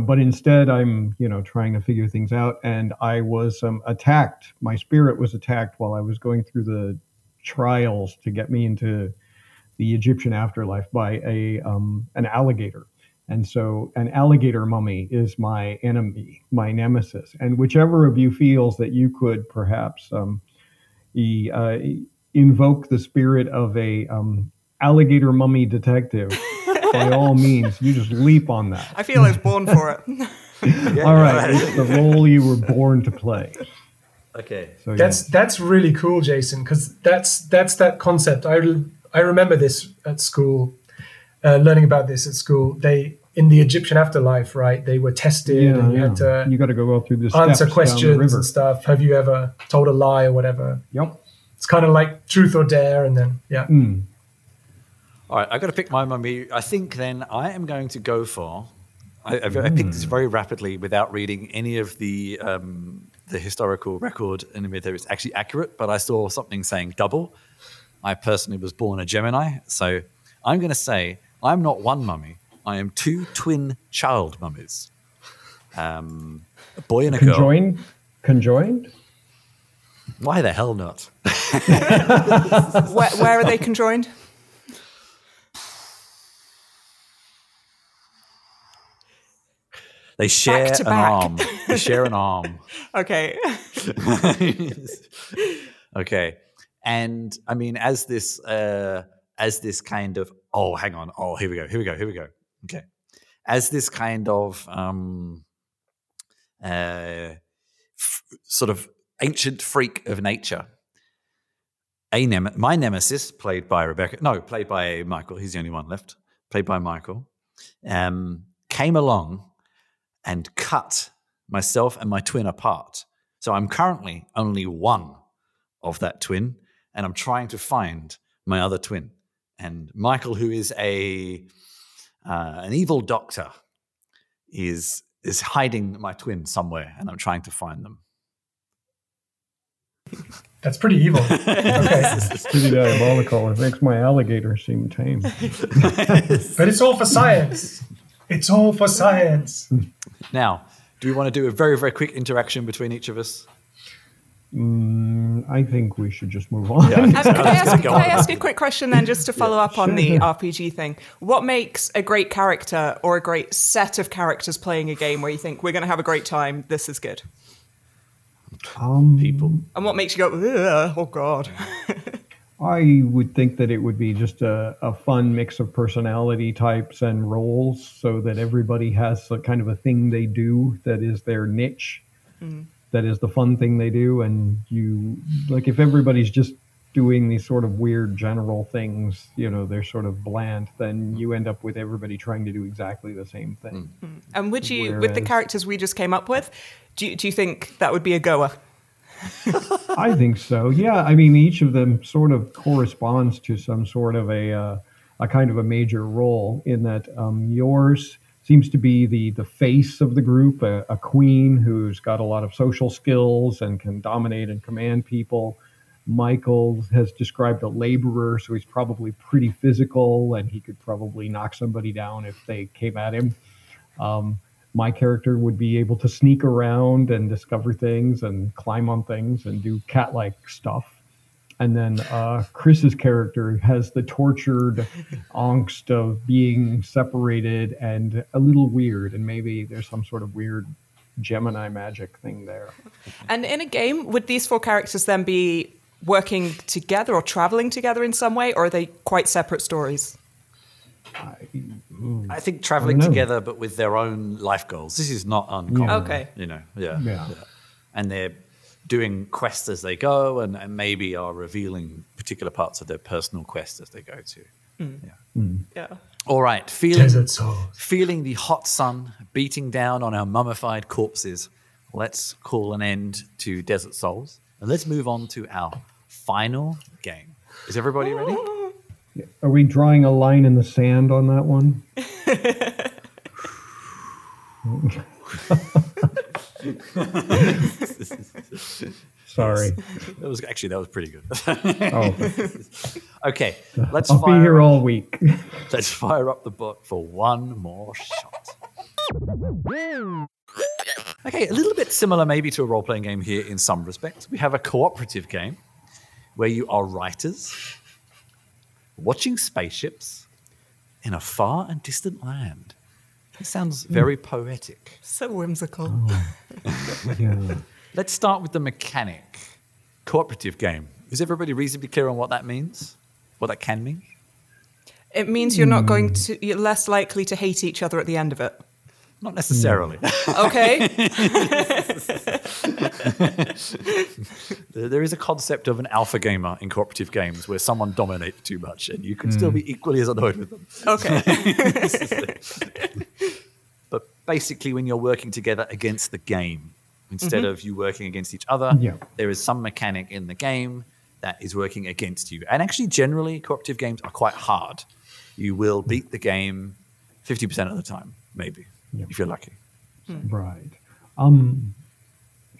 but instead I'm trying to figure things out, and I was attacked. My spirit was attacked while I was going through the trials to get me into the Egyptian afterlife by an alligator. And so an alligator mummy is my enemy, my nemesis. And whichever of you feels that you could perhaps invoke the spirit of a alligator mummy detective, by all means, you just leap on that. I feel I was born for it. All right. It's the role you were born to play. Okay, so, that's really cool, Jason, because that's that concept. I remember this at school, learning about this at school. They in the Egyptian afterlife, right? They were tested, and you got to go through the steps, answer questions and stuff. Have you ever told a lie or whatever? Yep, it's kind of like truth or dare, and then All right, I got to pick my mummy. I think then I am going to go for I picked this very rapidly without reading any of the historical record and whether it's actually accurate, but I saw something saying double. I personally was born a Gemini, so I'm going to say I'm not one mummy. I am two twin child mummies. A boy and a girl. Conjoined? Why the hell not? Where are they conjoined? They share an arm. They share an arm. Okay. Okay. And I mean, as this kind of here we go. Okay. As this kind of sort of ancient freak of nature, my nemesis, played by Michael, he's the only one left, came along and cut myself and my twin apart. So I'm currently only one of that twin, and I'm trying to find my other twin. And Michael, who is an evil doctor, is hiding my twin somewhere, and I'm trying to find them. That's pretty evil. Okay. It's pretty diabolical. It makes my alligator seem tame. But it's all for science. It's all for science. Now, do we want to do a very, very quick interaction between each of us? I think we should just move on. Yeah, can I ask a quick question then, just to follow up on the RPG thing? What makes a great character or a great set of characters playing a game where you think, we're going to have a great time, this is good? People. And what makes you go, oh God? I would think that it would be just a fun mix of personality types and roles, so that everybody has a kind of a thing they do that is their niche, that is the fun thing they do. And you, like, if everybody's just doing these sort of weird general things, you know, they're sort of bland, then you end up with everybody trying to do exactly the same thing. And would you, with the characters we just came up with, do you think that would be a goer? I think so. Yeah, I mean, each of them sort of corresponds to some sort of a kind of a major role, in that yours seems to be the face of the group, a queen who's got a lot of social skills and can dominate and command people. Michael has described a laborer, so he's probably pretty physical, and he could probably knock somebody down if they came at him. My character would be able to sneak around and discover things and climb on things and do cat-like stuff. And then Chris's character has the tortured angst of being separated and a little weird, and maybe there's some sort of weird Gemini magic thing there. And in a game, would these four characters then be working together or traveling together in some way, or are they quite separate stories? I think traveling together, but with their own life goals. This is not uncommon. Okay. You know, yeah. And they're doing quests as they go, and maybe are revealing particular parts of their personal quest as they go too. Yeah. All right. Feeling the hot sun beating down on our mummified corpses. Let's call an end to Desert Souls, and let's move on to our final game. Is everybody ready? Are we drawing a line in the sand on that one? Sorry. That was pretty good. Okay, let's I'll be here all week. Let's fire up the book for one more shot. Okay, a little bit similar maybe to a role-playing game here in some respects. We have a cooperative game where you are writers watching spaceships in a far and distant land. It sounds very poetic. So whimsical. Yeah. Let's start with the mechanic. Cooperative game. Is everybody reasonably clear on what that means? What that can mean? It means you're less likely to hate each other at the end of it. Not necessarily. Okay. There is a concept of an alpha gamer in cooperative games where someone dominates too much and you can still be equally as annoyed with them. Okay. But basically when you're working together against the game, instead of you working against each other, there is some mechanic in the game that is working against you. And actually generally cooperative games are quite hard. You will beat the game 50% of the time, maybe. Yep. If you're lucky. Right.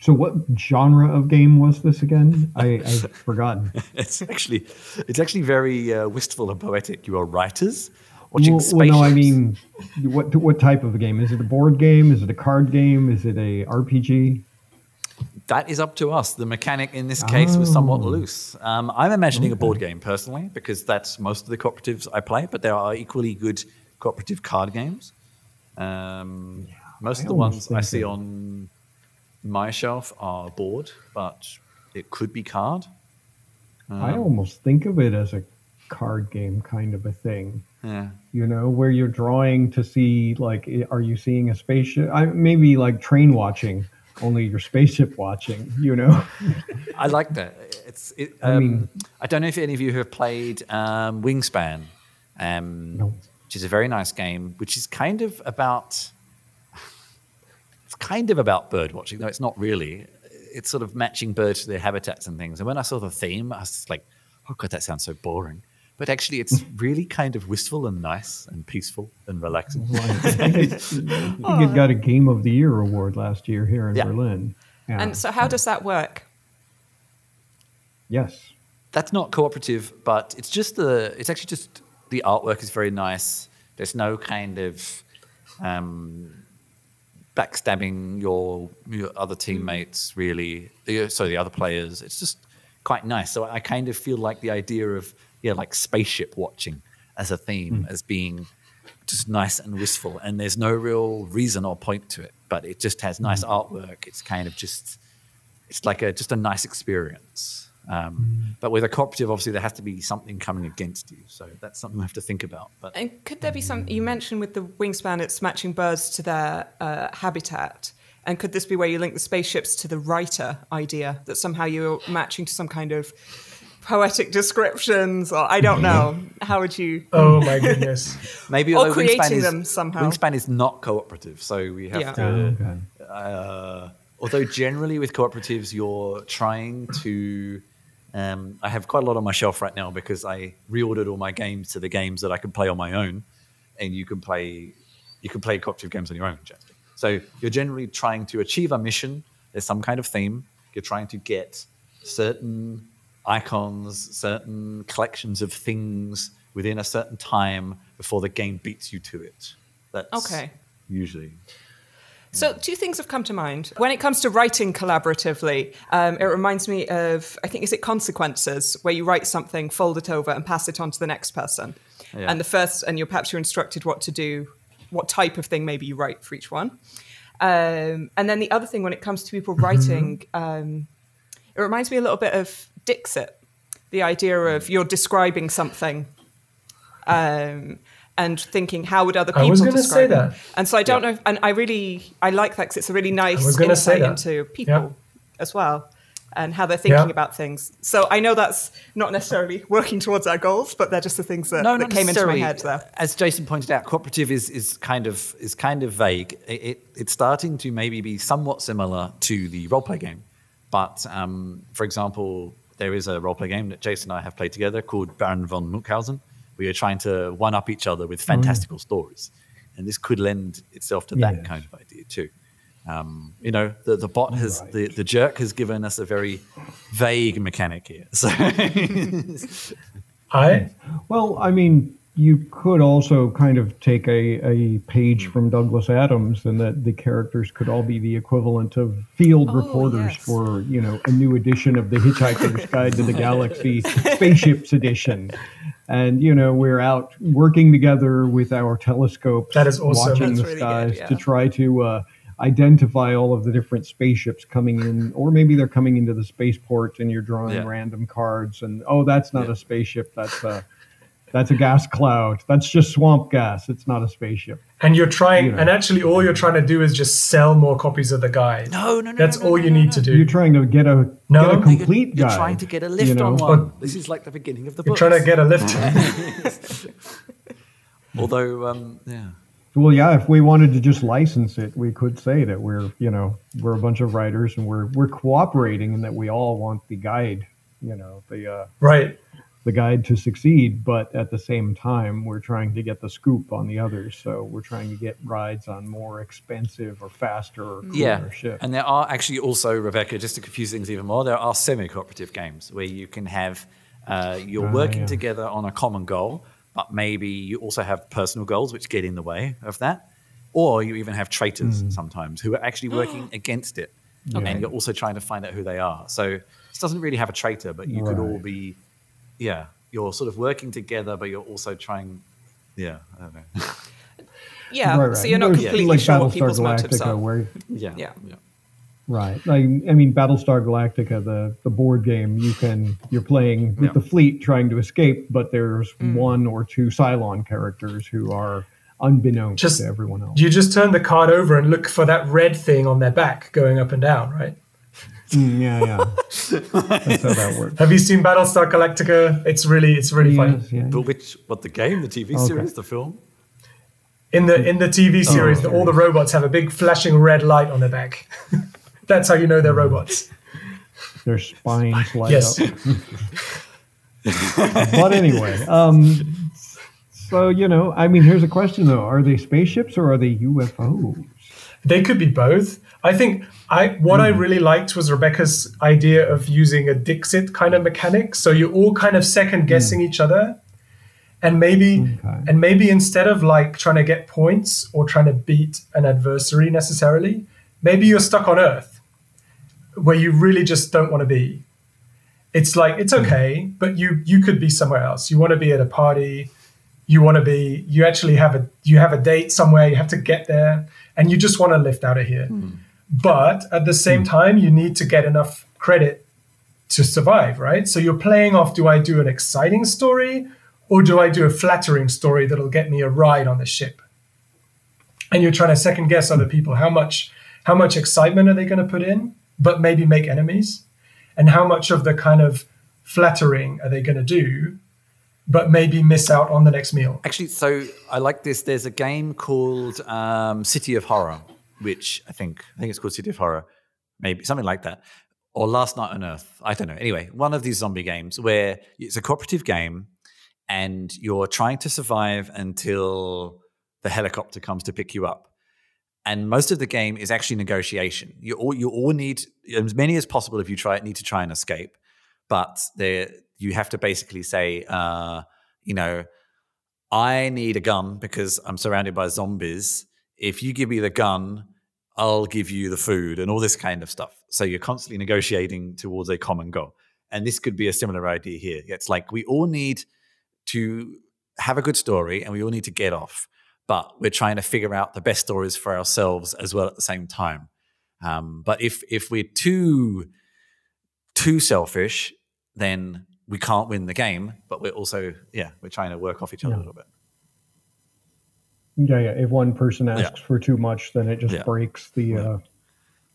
So what genre of game was this again? I've forgotten. It's actually very wistful and poetic. You are writers watching spaceships. Well, no, I mean, what type of a game? Is it a board game? Is it a card game? Is it a RPG? That is up to us. The mechanic in this case was somewhat loose. I'm imagining a board game personally, because that's most of the cooperatives I play, but there are equally good cooperative card games. Most of the ones I see on my shelf are board, but it could be card. I almost think of it as a card game kind of a thing. Yeah. You know, where you're drawing to see, like, are you seeing a spaceship? Maybe like train watching, only you're spaceship watching, you know? I like that. I don't know if any of you have played Wingspan, no. Which is a very nice game, which is kind of about bird watching, though it's not really. It's sort of matching birds to their habitats and things. And when I saw the theme, I was like, oh God, that sounds so boring. But actually, it's really kind of wistful and nice and peaceful and relaxing. Well, I think it got a Game of the Year award last year here in Berlin. Yeah. And so how does that work? Yes. That's not cooperative, but it's actually just the artwork is very nice. There's no kind of... backstabbing your other teammates, really. So the other players, it's just quite nice. So I kind of feel like the idea of like spaceship watching as a theme as being just nice and wistful, and there's no real reason or point to it, but it just has nice artwork. It's kind of just, it's like just a nice experience. But with a cooperative, obviously, there has to be something coming against you. So that's something I have to think about. But and could there be some, you mentioned with the Wingspan, it's matching birds to their habitat. And could this be where you link the spaceships to the writer idea, that somehow you're matching to some kind of poetic descriptions, or I don't know. How would you... Oh, my goodness. Maybe or creating them somehow. Wingspan is not cooperative, so we have to... although generally with cooperatives, you're trying to... I have quite a lot on my shelf right now because I reordered all my games to the games that I can play on my own, and you can play cooperative games on your own, Jack. So you're generally trying to achieve a mission. There's some kind of theme. You're trying to get certain icons, certain collections of things within a certain time before the game beats you to it. That's usually... So two things have come to mind. When it comes to writing collaboratively, it reminds me of, I think, is it Consequences, where you write something, fold it over and pass it on to the next person. Yeah. And perhaps you're instructed what to do, what type of thing maybe you write for each one. And then the other thing when it comes to people writing, it reminds me a little bit of Dixit, the idea of you're describing something. And thinking, how would other people describe it? And so I don't know. And I like that because it's a really nice insight into people as well and how they're thinking about things. So I know that's not necessarily working towards our goals, but they're just the things that came into my head there. As Jason pointed out, cooperative is kind of vague. It's starting to maybe be somewhat similar to the roleplay game. But for example, there is a roleplay game that Jason and I have played together called Baron von Munchausen. We are trying to one-up each other with fantastical stories. And this could lend itself to that kind of idea too. The bot has, the jerk has given us a very vague mechanic here. So. Well, I mean, you could also kind of take a page from Douglas Adams, and that the characters could all be the equivalent of field reporters for, a new edition of the Hitchhiker's Guide to the Galaxy Spaceships Edition. And, we're out working together with our telescopes, watching the skies to try to identify all of the different spaceships coming in, or maybe they're coming into the spaceport and you're drawing random cards and, that's not a spaceship, that's a gas cloud. That's just swamp gas. It's not a spaceship. And you're trying, and actually all you're trying to do is just sell more copies of the guide. No. That's all you need to do. You're trying to get a complete guide. You're trying to get a lift on one. But this is like the beginning of the book. You're trying to get a lift. Although, Well, if we wanted to just license it, we could say that we're a bunch of writers and we're cooperating and that we all want the guide, the the guide to succeed, but at the same time, we're trying to get the scoop on the others. So we're trying to get rides on more expensive or faster or cooler ships. And there are actually also, Rebecca, just to confuse things even more, there are semi-cooperative games where you can have, you're working together on a common goal, but maybe you also have personal goals which get in the way of that. Or you even have traitors sometimes who are actually working against it. Okay. And you're also trying to find out who they are. So this doesn't really have a traitor, but you could all be... Yeah, you're sort of working together, but you're also trying. Yeah, I don't know. So you're not completely like sure what people's motives are. Right. I mean, Battlestar Galactica, the board game, you're playing with the fleet trying to escape, but there's one or two Cylon characters who are unbeknownst to everyone else. You just turn the card over and look for that red thing on their back going up and down, right? That's how that works. Have you seen Battlestar Galactica? It's really funny. Yeah. But the game, the TV series, the film? In the TV series, all the robots have a big flashing red light on their back. That's how you know they're robots. Their spines light up. But anyway, so I mean, here's a question though: are they spaceships or are they UFOs? They could be both. I think I really liked was Rebecca's idea of using a Dixit kind of mechanic. So you're all kind of second guessing each other, and maybe instead of like trying to get points or trying to beat an adversary necessarily, maybe you're stuck on Earth where you really just don't want to be. It's like, it's okay, but you could be somewhere else. You want to be at a party. You actually have a date somewhere. You have to get there and you just want to lift out of here. But at the same time, you need to get enough credit to survive, right? So you're playing off, do I do an exciting story or do I do a flattering story that'll get me a ride on the ship? And you're trying to second guess other people. How much excitement are they going to put in, but maybe make enemies? And how much of the kind of flattering are they going to do, but maybe miss out on the next meal? Actually, so I like this. There's a game called City of Horror, which I think it's called City of Horror, maybe something like that, or Last Night on Earth. I don't know. Anyway, one of these zombie games where it's a cooperative game and you're trying to survive until the helicopter comes to pick you up. And most of the game is actually negotiation. You all need, as many as possible if you need to try and escape, but you have to basically say, I need a gun because I'm surrounded by zombies. If you give me the gun, I'll give you the food and all this kind of stuff. So you're constantly negotiating towards a common goal. And this could be a similar idea here. It's like we all need to have a good story and we all need to get off, but we're trying to figure out the best stories for ourselves as well at the same time. But if we're too selfish, then we can't win the game, but we're also, we're trying to work off each other a little bit. Yeah. If one person asks for too much, then it just breaks the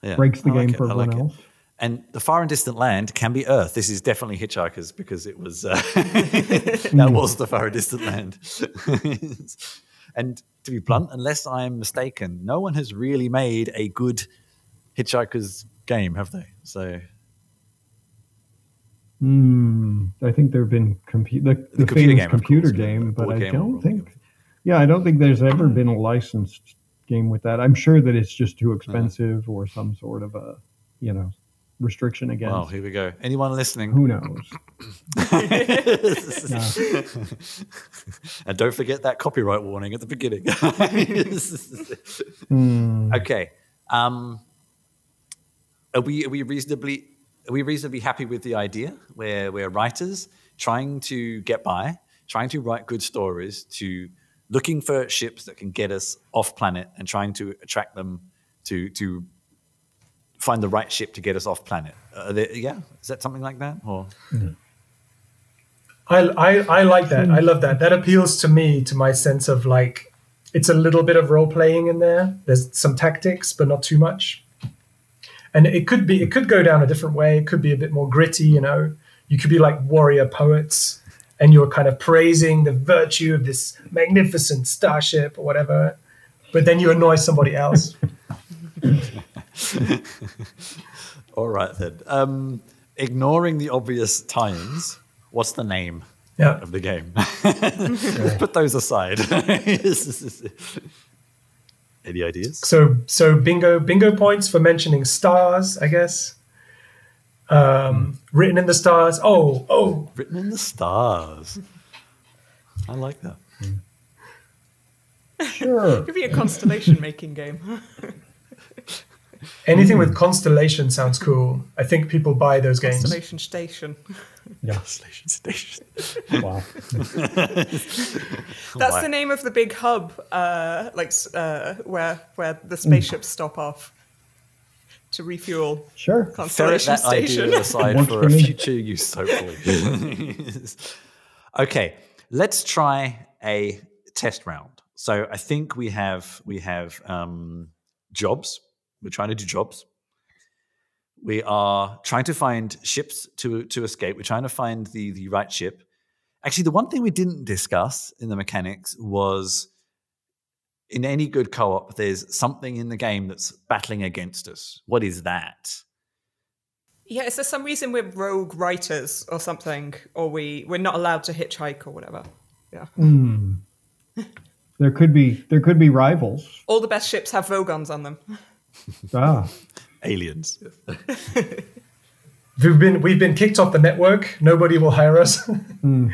game for everyone else. And the far and distant land can be Earth. This is definitely Hitchhikers because it was that was the far and distant land. And to be blunt, unless I am mistaken, no one has really made a good Hitchhikers game, have they? So. I think there have been the computer famous game, computer course, game, but I don't think. Yeah, I don't think there's ever been a licensed game with that. I'm sure that it's just too expensive or some sort of a, restriction against. Oh, here we go. Anyone listening? Who knows? And don't forget that copyright warning at the beginning. Okay. Are we reasonably happy with the idea where we're writers trying to get by, trying to write good stories, to looking for ships that can get us off planet and trying to attract them to find the right ship to get us off planet. Is that something like that? Or I like that. I love that. That appeals to me, to my sense of like, it's a little bit of role playing in there. There's some tactics, but not too much. And it could go down a different way. It could be a bit more gritty, You could be like warrior poets and you're kind of praising the virtue of this magnificent starship or whatever, but then you annoy somebody else. All right then. Ignoring the obvious tie-ins, what's the name yeah. of the game. Let's put those aside. Any ideas? So bingo points for mentioning stars, I guess. Written in the Stars. Oh, Written in the Stars. I like that. Sure. It could be a constellation making game. Anything with constellation sounds cool. I think people buy those games. Constellation Station. Yeah. Constellation Station. Wow. That's the name of the big hub, where the spaceships stop off to refuel. Sure. Constellation Station. Idea aside for a future use, hopefully. Okay, let's try a test round. So I think we have jobs. We're trying to do jobs. We are trying to find ships to escape. We're trying to find the right ship. Actually, the one thing we didn't discuss in the mechanics was, in any good co-op, there's something in the game that's battling against us. What is that? Yeah, is there some reason we're rogue writers or something, or we're not allowed to hitchhike or whatever? Yeah. Mm. There could be rivals. All the best ships have Vogons on them. Ah, aliens. We've been kicked off the network. Nobody will hire us. Mm.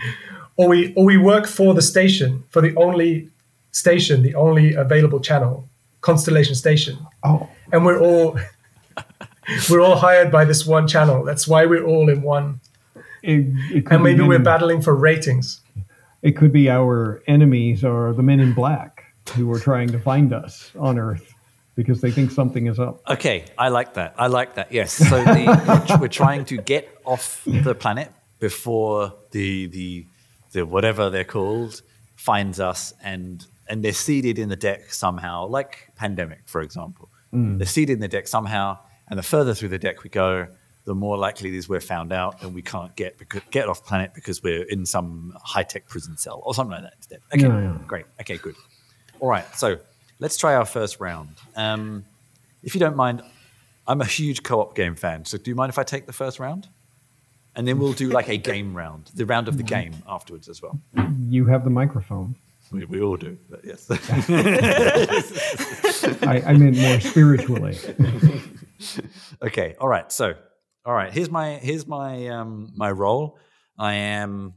Or we work for the station, for the only station, the only available channel, Constellation Station. Oh, and we're all hired by this one channel. That's why we're all in one. And maybe we're battling for ratings. It could be our enemies or the men in black who are trying to find us on Earth, because they think something is up. Okay, I like that, yes. So we're trying to get off the planet before the whatever they're called finds us, and they're seeded in the deck somehow, like Pandemic, for example. Mm. They're seeded in the deck somehow, and the further through the deck we go, the more likely it is we're found out and we can't get off planet because we're in some high-tech prison cell or something like that. Okay, yeah. Great. Okay, good. All right, so... let's try our first round. If you don't mind, I'm a huge co-op game fan, so do you mind if I take the first round? And then we'll do like a game round, the round of the game afterwards as well. You have the microphone. We all do, but yes. I meant more spiritually. Okay, all right. So, all right, here's my role. I am...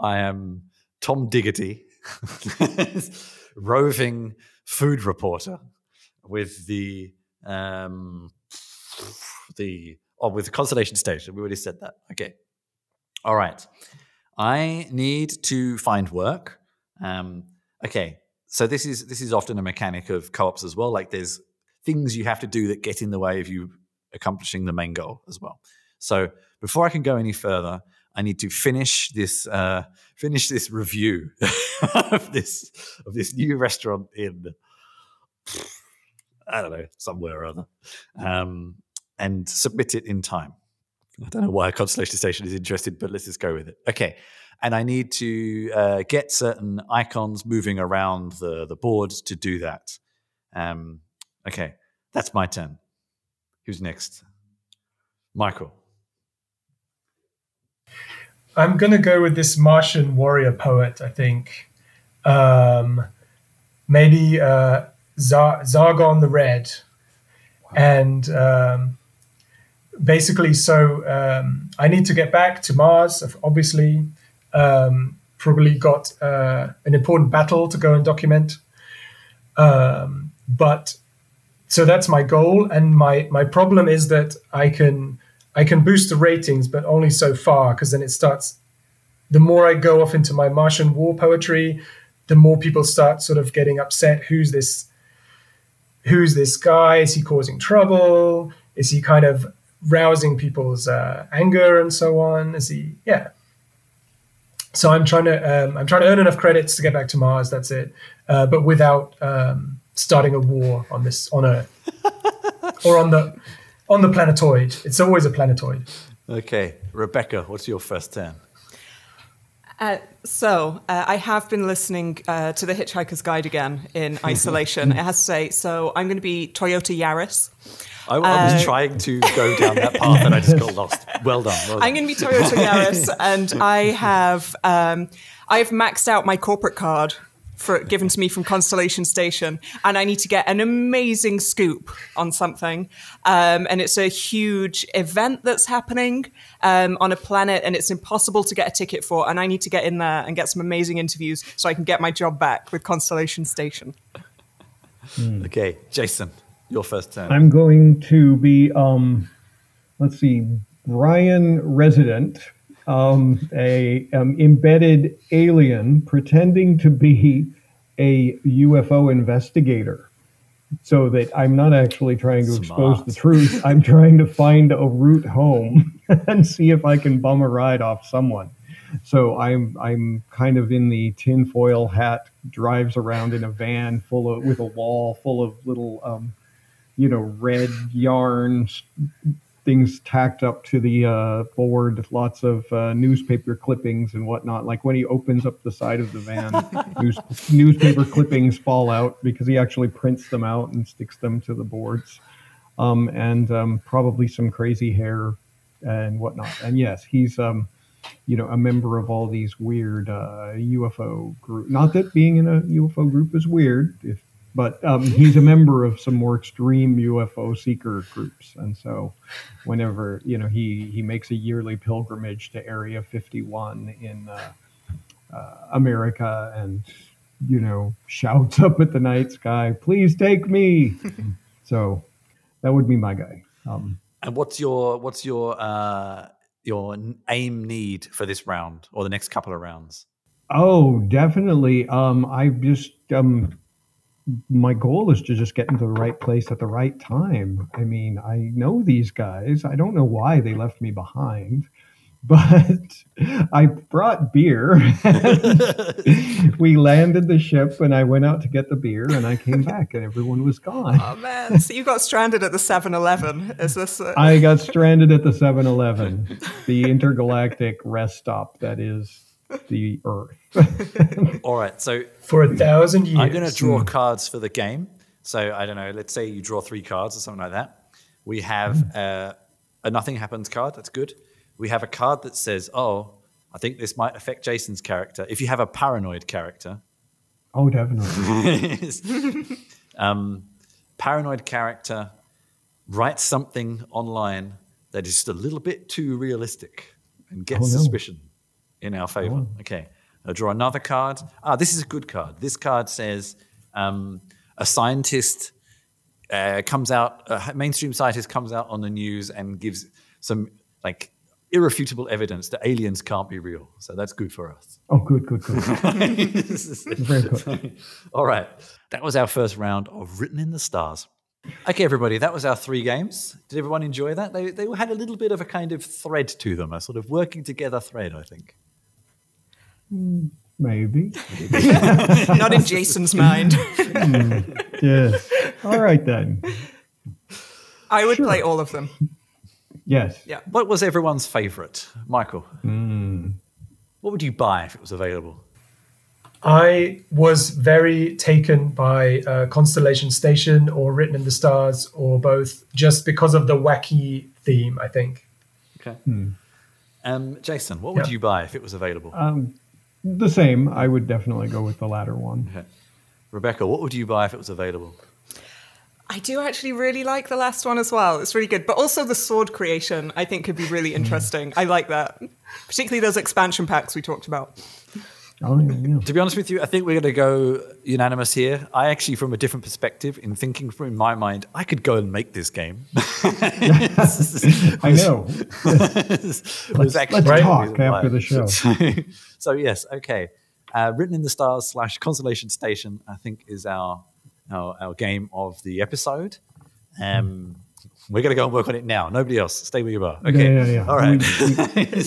I am Tom Diggity, roving food reporter with the Constellation Station. We already said that. Okay. All right. I need to find work. Okay. So this is often a mechanic of co-ops as well. Like there's things you have to do that get in the way of you accomplishing the main goal as well. So before I can go any further, I need to finish this review of this new restaurant in, I don't know, somewhere or other, and submit it in time. I don't know why Constellation Station is interested, but let's just go with it. Okay, and I need to get certain icons moving around the board to do that. Okay, that's my turn. Who's next? Michael. I'm going to go with this Martian warrior poet, I think. Maybe Zargon the Red. Wow. And basically, I need to get back to Mars, obviously. Probably got an important battle to go and document. But so that's my goal. And my problem is that I can boost the ratings, but only so far, because then it starts, the more I go off into my Martian war poetry, the more people start sort of getting upset. Who's this guy? Is he causing trouble? Is he kind of rousing people's anger and so on? So I'm trying to earn enough credits to get back to Mars. That's it. But without starting a war on Earth or on the planetoid. It's always a planetoid. Okay. Rebecca, what's your first turn? I have been listening to The Hitchhiker's Guide again in isolation. I have to say, so I'm going to be Toyota Yaris. I was trying to go down that path and I just got lost. Well done. I'm going to be Toyota Yaris, and I've maxed out my corporate card given to me from Constellation Station, and I need to get an amazing scoop on something. And it's a huge event that's happening on a planet, and it's impossible to get a ticket for. And I need to get in there and get some amazing interviews so I can get my job back with Constellation Station. Okay, Jason, your first turn. I'm going to be, Brian Resident. Embedded alien pretending to be a UFO investigator, so that I'm not actually trying to expose the truth. I'm trying to find a route home and see if I can bum a ride off someone. So I'm kind of in the tinfoil hat, drives around in a van with a wall full of little, red yarns. Things tacked up to the board, lots of newspaper clippings and whatnot. Like when he opens up the side of the van, newspaper clippings fall out because he actually prints them out and sticks them to the boards. And probably some crazy hair and whatnot. And yes, he's a member of all these weird UFO group. Not that being in a UFO group is weird, But he's a member of some more extreme UFO seeker groups. And so whenever, he makes a yearly pilgrimage to Area 51 in America and, shouts up at the night sky, "Please take me." So that would be my guy. And what's your aim need for this round or the next couple of rounds? Oh, definitely. My goal is to just get into the right place at the right time. I mean, I know these guys. I don't know why they left me behind, but I brought beer. We landed the ship and I went out to get the beer and I came back and everyone was gone. Oh, man. So you got stranded at the 7-Eleven. Is this I got stranded at the 7-Eleven, the intergalactic rest stop that is the Earth. All right, so for 1,000 years, I'm going to draw cards for the game. So I don't know. Let's say you draw 3 cards or something like that. We have a nothing happens card. That's good. We have a card that says, "Oh, I think this might affect Jason's character." If you have a paranoid character, oh, definitely. Paranoid character writes something online that is just a little bit too realistic and gets suspicion. In our favor. Oh. Okay. I'll draw another card. This is a good card. This card says a scientist comes out, a mainstream scientist comes out on the news and gives some irrefutable evidence that aliens can't be real. So that's good for us. Oh, good. Very good. All right. That was our first round of Written in the Stars. Okay, everybody, that was our 3 games. Did everyone enjoy that? They had a little bit of a kind of thread to them, a sort of working together thread, I think. Maybe. Not in Jason's mind. Yeah. All right, then. I would play all of them. Yes. Yeah. What was everyone's favorite? Michael? What would you buy if it was available? I was very taken by Constellation Station or Written in the Stars or both, just because of the wacky theme, I think. Okay. Jason, what would you buy if it was available? The same. I would definitely go with the latter one. Okay. Rebecca, what would you buy if it was available? I do actually really like the last one as well. It's really good. But also the sword creation, I think, could be really interesting. I like that, particularly those expansion packs we talked about. To be honest with you, I think we're going to go unanimous here. I actually, from a different perspective, in thinking from my mind, I could go and make this game. I know. Let's talk after the show. So yes, okay. Written in the Stars / Constellation Station, I think, is our game of the episode. We're going to go and work on it now. Nobody else. Stay where you are. Okay. Yeah. All right.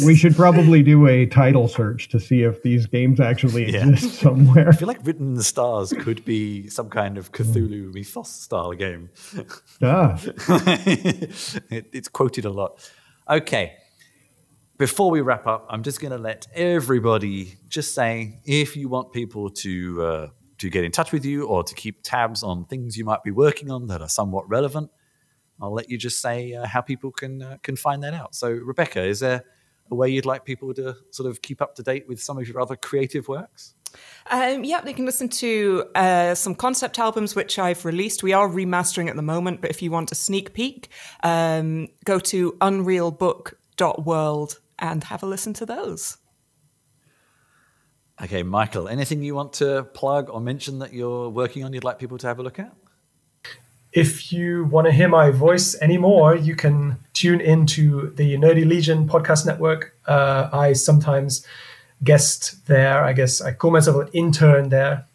We should probably do a title search to see if these games actually exist somewhere. I feel like Written in the Stars could be some kind of Cthulhu mythos style game. Yeah. It's quoted a lot. Okay. Before we wrap up, I'm just going to let everybody just say, if you want people to get in touch with you or to keep tabs on things you might be working on that are somewhat relevant, I'll let you just say how people can find that out. So, Rebecca, is there a way you'd like people to sort of keep up to date with some of your other creative works? Yeah, they can listen to some concept albums which I've released. We are remastering at the moment, but if you want a sneak peek, go to unrealbook.world and have a listen to those. Okay, Michael, anything you want to plug or mention that you're working on you'd like people to have a look at? If you want to hear my voice anymore, you can tune into the Nerdy Legion podcast network. I sometimes guest there. I guess I call myself an intern there.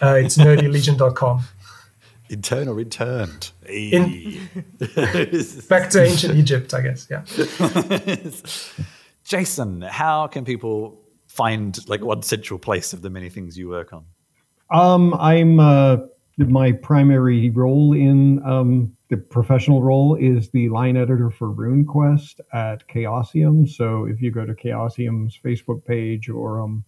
It's nerdylegion.com. Intern or interned? Back to ancient Egypt, I guess, yeah. Jason, how can people find like one central place of the many things you work on? I'm my primary role in the professional role is the line editor for RuneQuest at Chaosium. So if you go to Chaosium's Facebook page or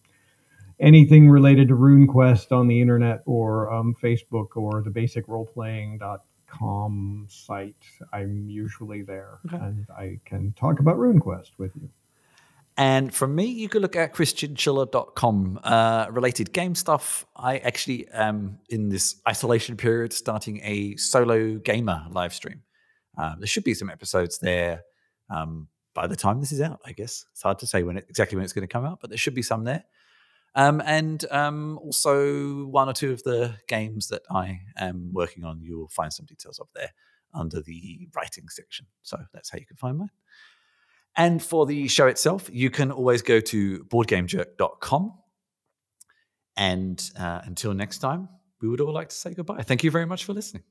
anything related to RuneQuest on the internet or Facebook or the basicroleplaying.com site, I'm usually there. Okay. And I can talk about RuneQuest with you. And from me, you can look at chrischinchilla.com. Related game stuff. I actually am in this isolation period starting a solo gamer live stream. There should be some episodes there by the time this is out, I guess. It's hard to say exactly when it's going to come out, but there should be some there. Also one or two of the games that I am working on, you'll find some details of there under the writing section. So that's how you can find mine. And for the show itself, you can always go to boardgamejerk.com. And until next time, we would all like to say goodbye. Thank you very much for listening.